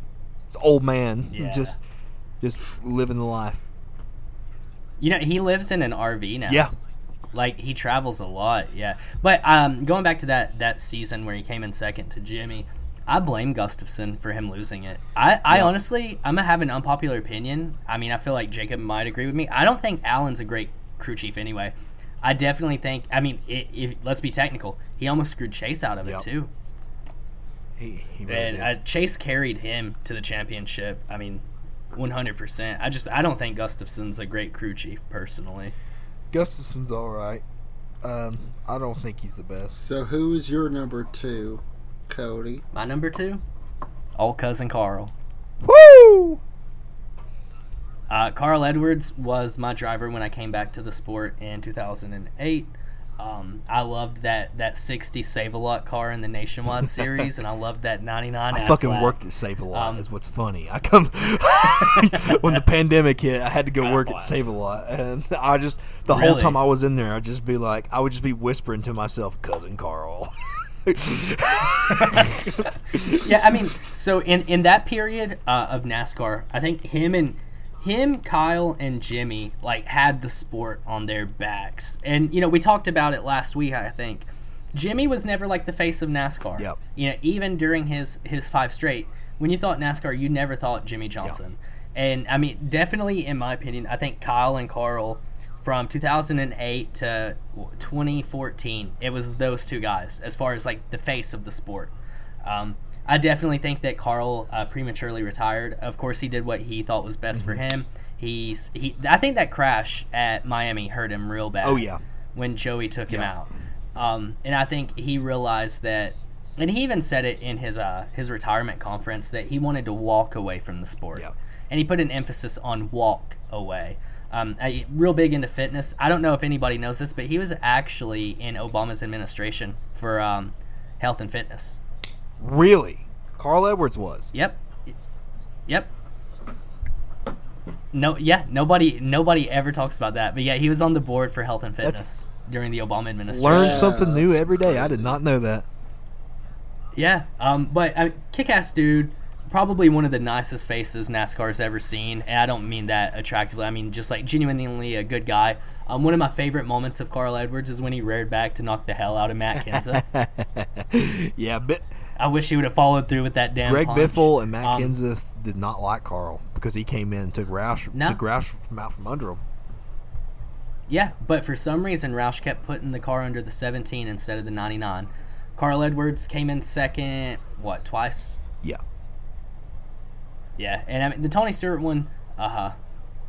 It's old man, yeah. just just living the life. You know, he lives in an R V now. Yeah, like he travels a lot. Yeah, but um, going back to that that season where he came in second to Jimmy, I blame Gustafson for him losing it. I, I yeah. honestly, I'm gonna have an unpopular opinion. I mean, I feel like Jacob might agree with me. I don't think Alan's a great crew chief anyway. I definitely think. I mean, it, it, let's be technical. He almost screwed Chase out of yep. it too. He, he really and uh, Chase carried him to the championship. I mean, one hundred percent. I just I don't think Gustafson's a great crew chief personally. Gustafson's all right. Um, I don't think he's the best. So who is your number two, Cody? My number two, old cousin Carl. Woo! Uh, Carl Edwards was my driver when I came back to the sport in two thousand eight. Um, I loved that, that sixty Save-A-Lot car in the Nationwide Series, and I loved that ninety-nine I Aflac. Fucking worked at Save-A-Lot um, is what's funny. I come when the pandemic hit, I had to go God, work wow. at Save-A-Lot, and I just the really? whole time I was in there, I'd just be like, I would just be whispering to myself, "Cousin Carl." Yeah, I mean, so in, in that period uh, of NASCAR, I think him and Him, Kyle, and Jimmy, like, had the sport on their backs. And, you know, we talked about it last week, I think. Jimmy was never, like, the face of NASCAR. Yep. You know, even during his, his five straight, when you thought NASCAR, you never thought Jimmy Johnson. Yep. And, I mean, definitely, in my opinion, I think Kyle and Carl, from two thousand eight to twenty fourteen, it was those two guys as far as, like, the face of the sport. Um I definitely think that Carl uh, prematurely retired. Of course, he did what he thought was best mm-hmm. for him. He's he. I think that crash at Miami hurt him real bad. Oh yeah, when Joey took yeah. him out, um, and I think he realized that, and he even said it in his uh, his retirement conference that he wanted to walk away from the sport, yeah. and he put an emphasis on walk away. Um, I, real big into fitness. I don't know if anybody knows this, but he was actually in Obama's administration for um, health and fitness. Really? Carl Edwards was. Yep. Yep. No, yeah, nobody nobody ever talks about that. But yeah, he was on the board for health and fitness That's, during the Obama administration. Learn something new every day. I did not know that. Yeah, um, but I mean, kick-ass dude, probably one of the nicest faces NASCAR's ever seen. And I don't mean that attractively. I mean just like genuinely a good guy. Um, one of my favorite moments of Carl Edwards is when he reared back to knock the hell out of Matt Kenseth. Yeah, but... I wish he would have followed through with that damn Greg punch. Biffle and Matt um, Kenseth did not like Carl because he came in and took Roush, no. took Roush from out from under him. Yeah, but for some reason, Roush kept putting the car under the seventeen instead of the ninety-nine. Carl Edwards came in second, what, twice? Yeah. Yeah, and I mean, the Tony Stewart one, uh-huh,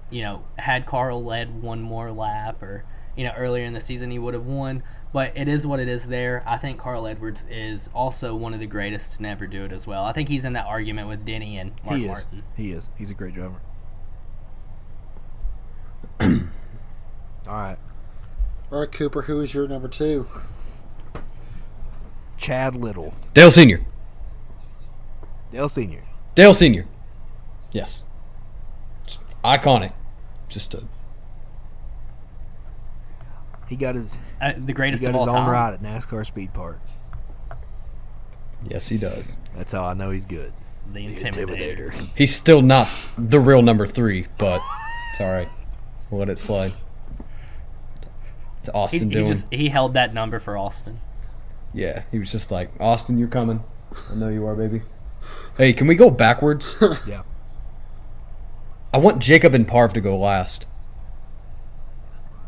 you know, had Carl led one more lap or, you know, earlier in the season he would have won. But it is what it is there. I think Carl Edwards is also one of the greatest to never do it as well. I think he's in that argument with Denny and Mark he is. Martin. He is. He's a great driver. All right. All right, Cooper, who is your number two? Chad Little. Dale Senior Dale Senior Dale Senior Yes. iconic. Just a. He got his uh, the greatest of all time. He got his own ride at NASCAR Speed Park. Yes, he does. That's how I know he's good. The Intimidator. Intimidator. He's still not the real number three, but it's all right. We'll let it slide. It's Austin he, he doing. Just, he held that number for Austin. Yeah, he was just like, Austin, you're coming. I know you are, baby. Hey, can we go backwards? Yeah. I want Jacob and Parv to go last.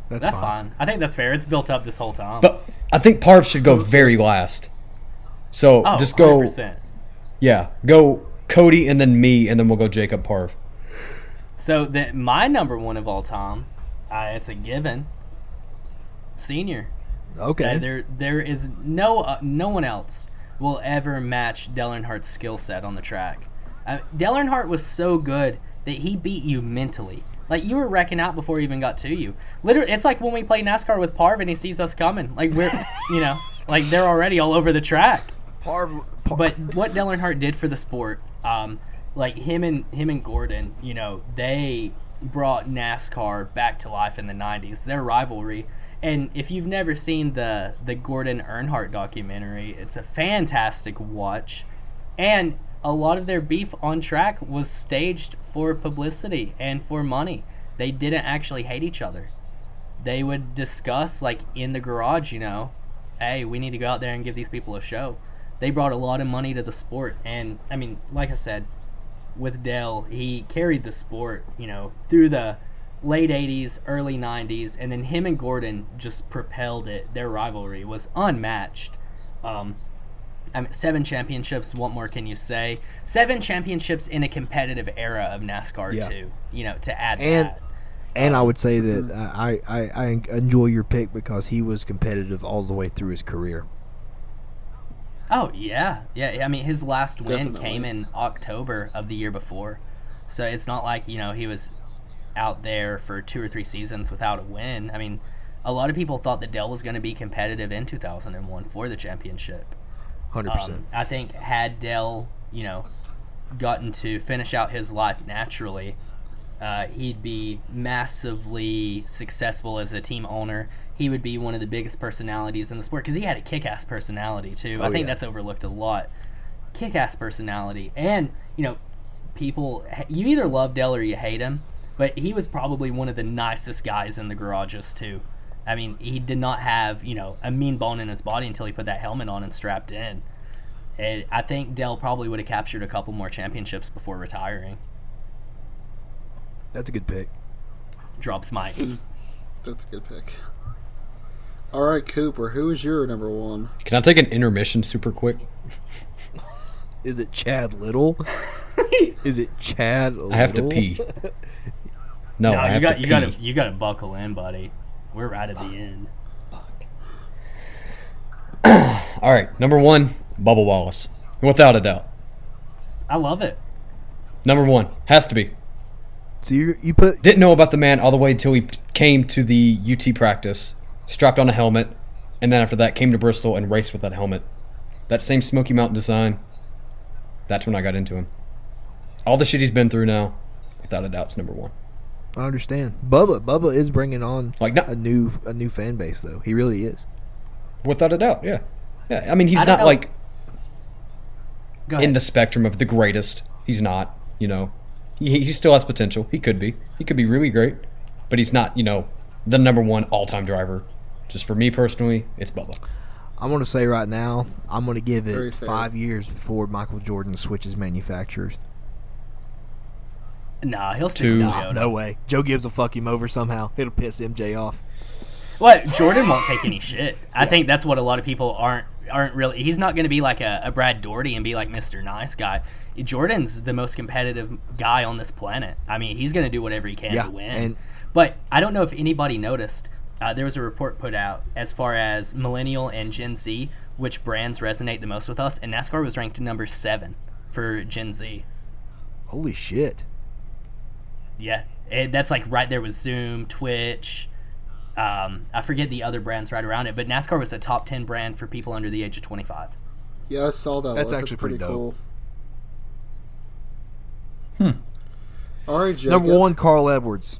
That's, that's fine. fine. I think that's fair. It's built up this whole time. But I think Parv should go very last. So oh, just go. one hundred percent. Yeah, go Cody and then me, and then we'll go Jacob, Parv. So that my number one of all time, uh, it's a given. Senior. Okay. Uh, there, there is no, uh, no one else will ever match Dale Earnhardt's skill set on the track. Uh, Dale Earnhardt was so good that he beat you mentally. Like, you were wrecking out before he even got to you. Literally, it's like when we play NASCAR with Parv and he sees us coming. Like, we're, you know, like they're already all over the track. Parv, Parv. But what Dale Earnhardt did for the sport, um, like him and him and Gordon, you know, they brought NASCAR back to life in the nineties. Their rivalry. And if you've never seen the, the Gordon Earnhardt documentary, it's a fantastic watch. And a lot of their beef on track was staged for publicity and for money. They didn't actually hate each other. They would discuss, like, in the garage, you know, hey, we need to go out there and give these people a show. They brought a lot of money to the sport. And, I mean, like I said, with Dale, he carried the sport, you know, through the late eighties, early nineties, and then him and Gordon just propelled it. Their rivalry was unmatched. Um I mean, seven championships, what more can you say? Seven championships in a competitive era of NASCAR, yeah. too, you know, to add and, that. And um, I would say that I, I, I enjoy your pick because he was competitive all the way through his career. Oh, yeah. Yeah, I mean, his last win Definitely. came in October of the year before. So it's not like, you know, he was out there for two or three seasons without a win. I mean, a lot of people thought that Dale was going to be competitive in two thousand one for the championship. one hundred percent. Um, I think had Dale, you know, gotten to finish out his life naturally, uh, he'd be massively successful as a team owner. He would be one of the biggest personalities in the sport because he had a kick-ass personality too. Oh, I think yeah. that's overlooked a lot. Kick-ass personality. And, you know, people, you either love Dale or you hate him, but he was probably one of the nicest guys in the garages too. I mean, he did not have, you know, a mean bone in his body until he put that helmet on and strapped in. And I think Dale probably would have captured a couple more championships before retiring. That's a good pick. Drops Mike. That's a good pick. All right, Cooper, who is your number one? Can I take an intermission super quick? Is it Chad Little? Is it Chad Little? I have to pee. No, no I have you got, to pee. You gotta, you gotta buckle in, buddy. We're right at the end. All right, number one, Bubba Wallace, without a doubt. I love it. Number one has to be. So you you put didn't know about the man all the way until he came to the U T practice, strapped on a helmet, and then after that came to Bristol and raced with that helmet. That same Smoky Mountain design. That's when I got into him. All the shit he's been through now, without a doubt, it's number one. I understand. Bubba, Bubba is bringing on like not, a new a new fan base, though. He really is. Without a doubt, yeah. yeah I mean, he's I not, like, in the spectrum of the greatest. He's not, you know. He, he still has potential. He could be. He could be really great. But he's not, you know, the number one all-time driver. Just for me personally, it's Bubba. I'm going to say right now, I'm going to give it Very five fair. years before Michael Jordan switches manufacturers. Nah, he'll stick with Toyota. No way. Joe Gibbs will fuck him over somehow. It'll piss M J off. What? Jordan won't take any shit. I yeah. think that's what a lot of people aren't aren't really. He's not going to be like a, a Brad Daugherty and be like Mister Nice Guy. Jordan's the most competitive guy on this planet. I mean, he's going to do whatever he can yeah, to win. And, but I don't know if anybody noticed. Uh, there was a report put out as far as Millennial and Gen Z, which brands resonate the most with us, and NASCAR was ranked number seven for Gen Z. Holy shit. Yeah, it, that's like right there with Zoom, Twitch. Um, I forget the other brands right around it, but NASCAR was a top ten brand for people under the age of twenty-five. Yeah, I saw that. That's list. actually that's pretty, pretty dope. cool. Hmm. Ari Jacob. Number one, Carl Edwards.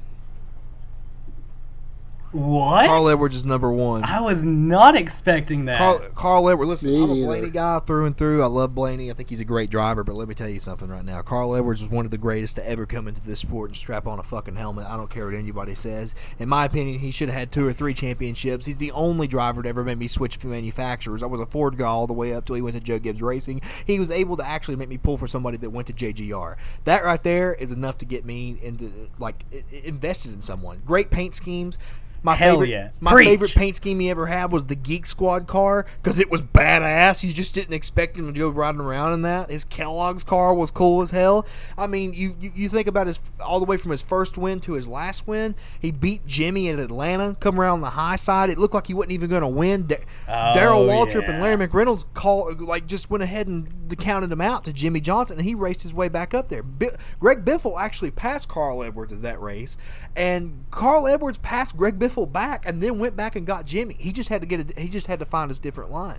What? Carl Edwards is number one. I was not expecting that. Carl, Carl Edwards, listen, me I'm a Blaney either. guy through and through. I love Blaney. I think he's a great driver, but let me tell you something right now. Carl Edwards is one of the greatest to ever come into this sport and strap on a fucking helmet. I don't care what anybody says. In my opinion, he should have had two or three championships. He's the only driver to ever make me switch to manufacturers. I was a Ford guy all the way up till he went to Joe Gibbs Racing. He was able to actually make me pull for somebody that went to J G R. That right there is enough to get me into, like, invested in someone. Great paint schemes. My Hell favorite, yeah. My Preach. favorite paint scheme he ever had was the Geek Squad car because it was badass. You just didn't expect him to go riding around in that. His Kellogg's car was cool as hell. I mean, you, you, you think about his all the way from his first win to his last win. He beat Jimmy in Atlanta, come around the high side. It looked like he wasn't even going to win. Da- oh, Darryl Waltrip yeah. and Larry McReynolds call, like just went ahead and counted him out to Jimmy Johnson, and he raced his way back up there. Bi- Greg Biffle actually passed Carl Edwards at that race, and Carl Edwards passed Greg Biffle back and then went back and got Jimmy. He just had to get a, he just had to find his different line.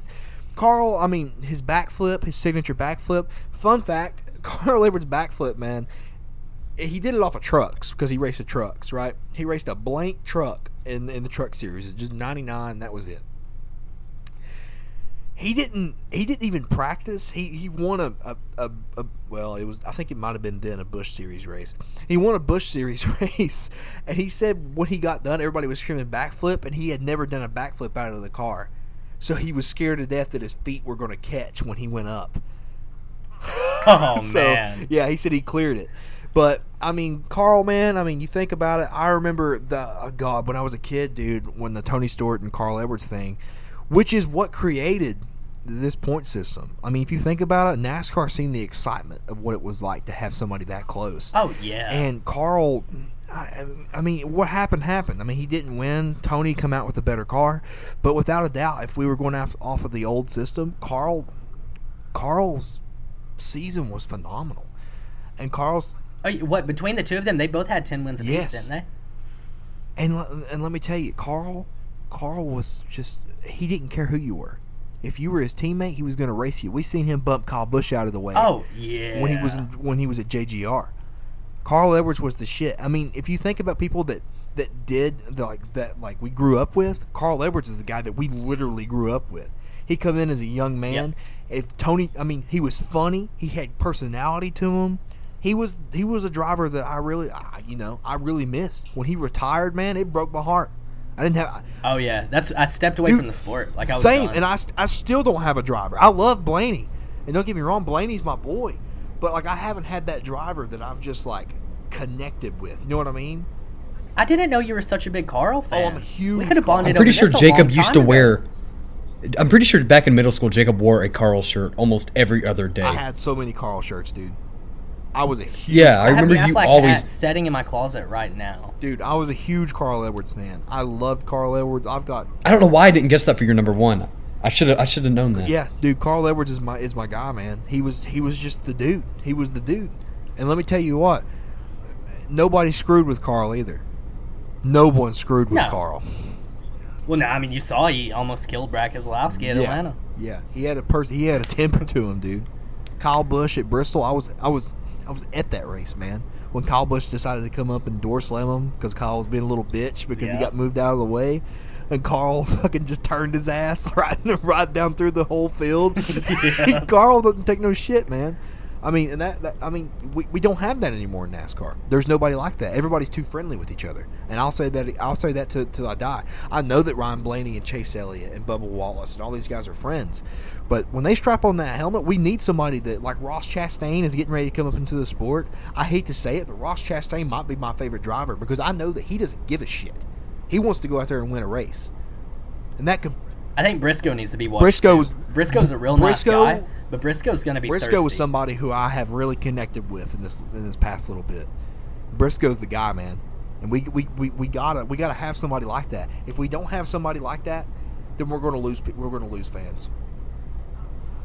Carl, I mean, his backflip, his signature backflip. Fun fact, Carl Edwards' backflip, man, he did it off of trucks because he raced the trucks, right? He raced a blank truck in in the truck series. It was just ninety-nine, that was it. He didn't he didn't even practice. He he won a, a, a, a well, it was I think it might have been then a Busch Series race. He won a Busch Series race, and he said when he got done, everybody was screaming backflip, and he had never done a backflip out of the car. So he was scared to death that his feet were going to catch when he went up. Oh, so, man. Yeah, he said he cleared it. But, I mean, Carl, man, I mean, you think about it. I remember, the oh God, when I was a kid, dude, when the Tony Stewart and Carl Edwards thing, which is what created this point system. I mean, if you think about it, NASCAR seen the excitement of what it was like to have somebody that close. Oh, yeah. And Carl, I, I mean, what happened happened. I mean, he didn't win. Tony come out with a better car. But without a doubt, if we were going off, off of the old system, Carl, Carl's season was phenomenal. And Carl's... Oh, what, between the two of them, they both had ten wins apiece, yes. didn't they? And, and let me tell you, Carl, Carl was just... He didn't care who you were. If you were his teammate, he was going to race you. We seen him bump Kyle Busch out of the way. Oh yeah. When he was in, when he was at J G R, Carl Edwards was the shit. I mean, if you think about people that that did the, like that, like we grew up with, Carl Edwards is the guy that we literally grew up with. He come in as a young man. Yep. If Tony, I mean, he was funny. He had personality to him. He was he was a driver that I really, I, you know, I really missed. When he retired, man, it broke my heart. I didn't have. Oh yeah, that's I stepped away dude, from the sport. Like I was same, done. and I, I still don't have a driver. I love Blaney, and don't get me wrong, Blaney's my boy, but like I haven't had that driver that I've just like connected with. You know what I mean? I didn't know you were such a big Carl fan. Oh, I'm a huge. We could have bonded. I'm pretty over sure Jacob used to ago. wear. I'm pretty sure back in middle school, Jacob wore a Carl shirt almost every other day. I had so many Carl shirts, dude. I was a huge yeah. I, I remember you like always setting in my closet right now, dude. I was a huge Carl Edwards fan. I loved Carl Edwards. I've got. I don't know why I didn't guess that for your number one. I should have. I should have known that. Yeah, dude. Carl Edwards is my is my guy, man. He was he was just the dude. He was the dude. And let me tell you what, nobody screwed with Carl either. No one screwed with no. Carl. Well, no, I mean you saw he almost killed Brad Keselowski at yeah. Atlanta. Yeah, he had a pers- He had a temper to him, dude. Kyle Busch at Bristol. I was. I was. I was at that race, man, when Kyle Busch decided to come up and door slam him because Kyle was being a little bitch because yeah. he got moved out of the way, and Carl fucking just turned his ass right, right down through the whole field. Yeah. Carl doesn't take no shit, man. I mean, and that, that I mean, we, we don't have that anymore in NASCAR. There's nobody like that. Everybody's too friendly with each other, and I'll say that I'll say that till, till I die. I know that Ryan Blaney and Chase Elliott and Bubba Wallace and all these guys are friends, but when they strap on that helmet, we need somebody that like Ross Chastain is getting ready to come up into the sport. I hate to say it, but Ross Chastain might be my favorite driver because I know that he doesn't give a shit. He wants to go out there and win a race, and that could. I think Briscoe needs to be watched. Briscoe's Briscoe's a real Briscoe, nice guy, but Briscoe's going to be Briscoe thirsty. was somebody who I have really connected with in this in this past little bit. Briscoe's the guy, man, and we we, we, we gotta we gotta have somebody like that. If we don't have somebody like that, then we're going to lose we're going to lose fans.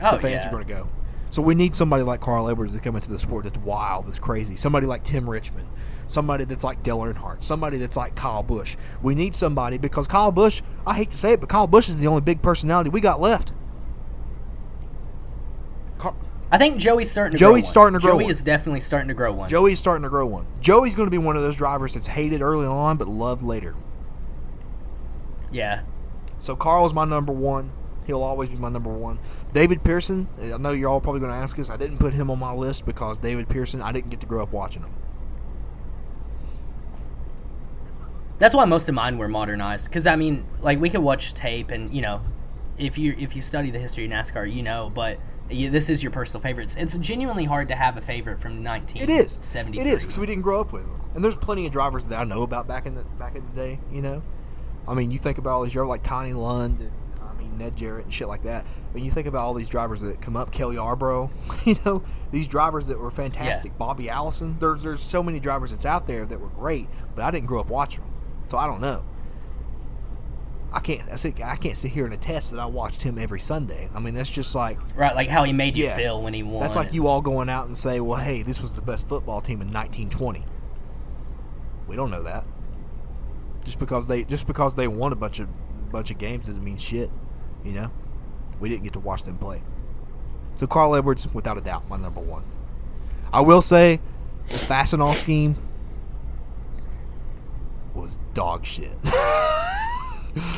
Oh, the fans yeah. are going to go. So we need somebody like Carl Edwards to come into the sport that's wild, that's crazy. Somebody like Tim Richmond, somebody that's like Dale Earnhardt, somebody that's like Kyle Busch. We need somebody because Kyle Busch, I hate to say it, but Kyle Busch is the only big personality we got left. Car- I think Joey's starting to Joey's grow starting one. to grow Joey one. is definitely starting to grow one. Joey's starting to grow one. Joey's going to be one of those drivers that's hated early on but loved later. Yeah. So Carl's my number one. He'll always be my number one. David Pearson, I know you're all probably going to ask us. I didn't put him on my list because David Pearson, I didn't get to grow up watching him. That's why most of mine were modernized. Because, I mean, like, we could watch tape and, you know, if you if you study the history of NASCAR, you know, but you, this is your personal favorites. It's genuinely hard to have a favorite from nineteen seventy-three. It is, because we didn't grow up with them. And there's plenty of drivers that I know about back in the back in the day, you know. I mean, you think about all these drivers like Tiny Lund and, I mean, Ned Jarrett and shit like that. When you think about all these drivers that come up, Kelly Yarbrough, you know, these drivers that were fantastic. Yeah. Bobby Allison. There's, there's so many drivers that's out there that were great, but I didn't grow up watching them. So I don't know. I can't. I, sit, I can't sit here and attest that I watched him every Sunday. I mean, that's just like right, like how he made you yeah, feel when he won. That's like you all going out and say, "Well, hey, this was the best football team in nineteen twenty." We don't know that. Just because they just because they won a bunch of bunch of games doesn't mean shit, you know. We didn't get to watch them play. So Carl Edwards, without a doubt, my number one. I will say, the Fastenal scheme was dog shit.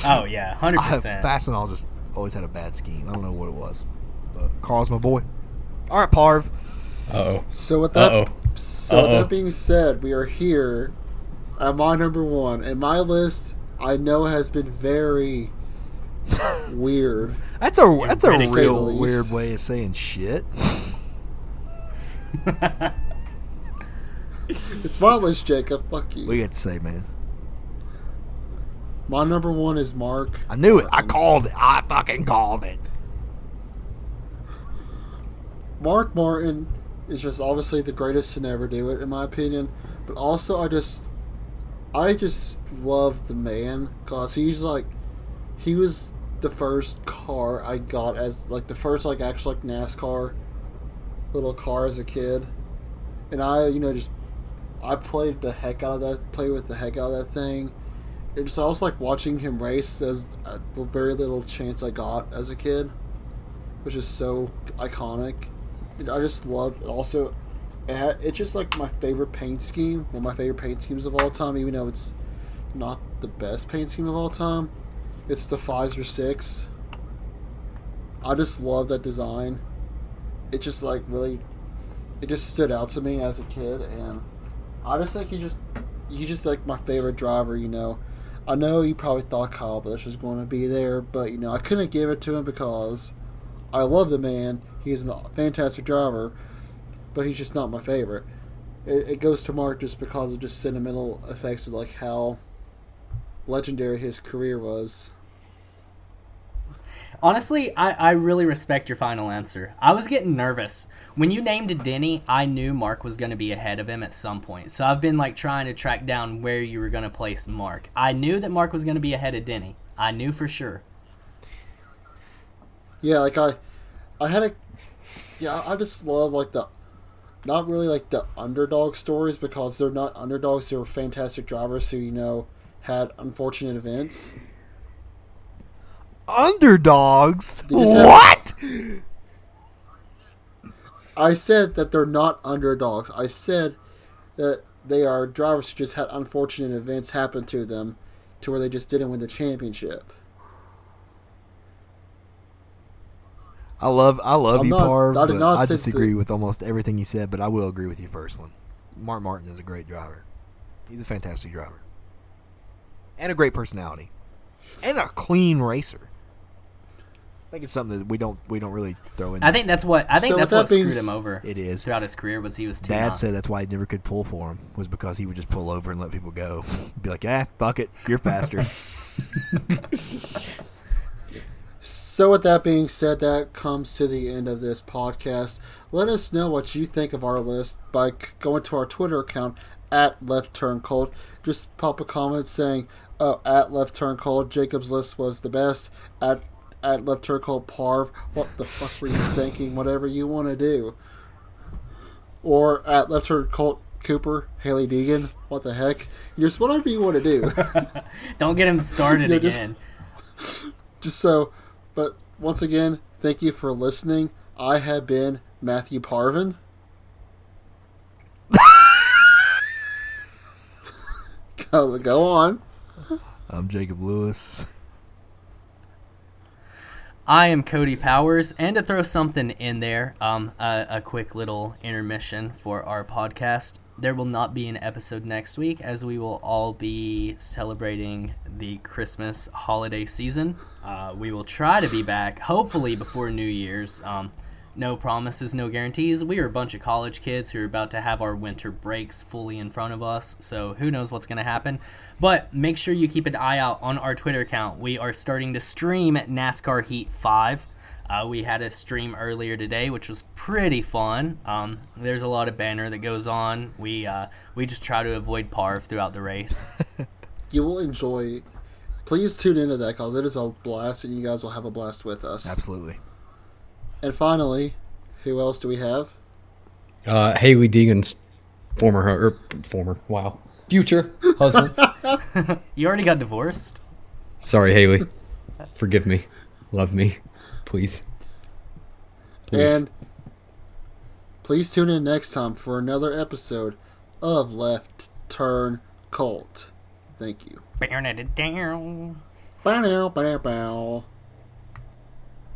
Oh, yeah, one hundred percent. I, Fastenal just always had a bad scheme. I don't know what it was. But Carl's my boy. All right, Parv. Uh-oh. So with that, Uh-oh. So Uh-oh. that being said, we are here at my number one. And my list, I know, has been very weird. That's a that's a real weird way of saying shit. It's my list, Jacob. Fuck you. What do you have to say, man? My number one is Mark. I knew it. I called it. I fucking called it. Mark Martin is just obviously the greatest to never do it, in my opinion. But also, I just, I just love the man, cause he's like, he was the first car I got as like the first like actual like NASCAR little car as a kid, and I you know just, I played the heck out of that, played with the heck out of that thing. It's also like watching him race as the very little chance I got as a kid, which is so iconic. And I just loved it. Also, it had, it's just like my favorite paint scheme, one of my favorite paint schemes of all time, even though it's not the best paint scheme of all time. It's the Pfizer six. I just love that design. It just like really, it just stood out to me as a kid, and I just think he just, he just like my favorite driver, you know. I know you probably thought Kyle Busch was going to be there, but, you know, I couldn't give it to him because I love the man. He's a fantastic driver, but he's just not my favorite. It, it goes to Mark just because of just sentimental effects of, like, how legendary his career was. Honestly, I, I really respect your final answer. I was getting nervous. When you named Denny, I knew Mark was going to be ahead of him at some point. So I've been like trying to track down where you were going to place Mark. I knew that Mark was going to be ahead of Denny. I knew for sure. Yeah, like I I had a yeah, I just love like the not really like the underdog stories, because they're not underdogs, they're fantastic drivers who, you know, had unfortunate events. Underdogs? What? Have, I said that they're not underdogs. I said that they are drivers who just had unfortunate events happen to them to where they just didn't win the championship. I love I love I'm you, not, Parv. I, did not I disagree the, with almost everything you said, but I will agree with you first one. Mark Martin is a great driver. He's a fantastic driver. And a great personality. And a clean racer. I think it's something that we don't we don't really throw in. I think that's what I think so that's that what screwed him over. It is throughout his career was he was too. Dad nice. said that's why he never could pull for him, was because he would just pull over and let people go, be like, ah, fuck it, you're faster. So with that being said, that comes to the end of this podcast. Let us know what you think of our list by going to our Twitter account at Left Turn Cold. Just pop a comment saying, "Oh, at Left Turn Cold, Jacob's list was the best." At At Left Turn Cold, Parv, what the fuck were you thinking? Whatever you want to do. Or at Left Turn Cold, Cooper, Haley Deegan, what the heck? Just whatever you want to do. Don't get him started again. Just, just so, but once again, thank you for listening. I have been Matthew Parvin? go, go on. I'm Jacob Lewis. I am Cody Powers, and to throw something in there, um, a, a quick little intermission for our podcast. There will not be an episode next week, as we will all be celebrating the Christmas holiday season. Uh, we will try to be back, hopefully before New Year's. Um, no promises, no guarantees. We are a bunch of college kids who are about to have our winter breaks fully in front of us, so who knows what's going to happen. But make sure you keep an eye out on our Twitter account. We are starting to stream at NASCAR Heat five. Uh, we had a stream earlier today, which was pretty fun. Um, there's a lot of banter that goes on. We uh, we just try to avoid Parv throughout the race. You will enjoy. Please tune into that, because it is a blast, and you guys will have a blast with us. Absolutely. And finally, who else do we have? Uh, Haley Deegan's former, or former, wow, future husband. You already got divorced? Sorry, Haley. Forgive me. Love me. Please. please. And please tune in next time for another episode of Left Turn Cult. Thank you. Bam, down. Bow, bow, bow.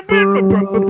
John.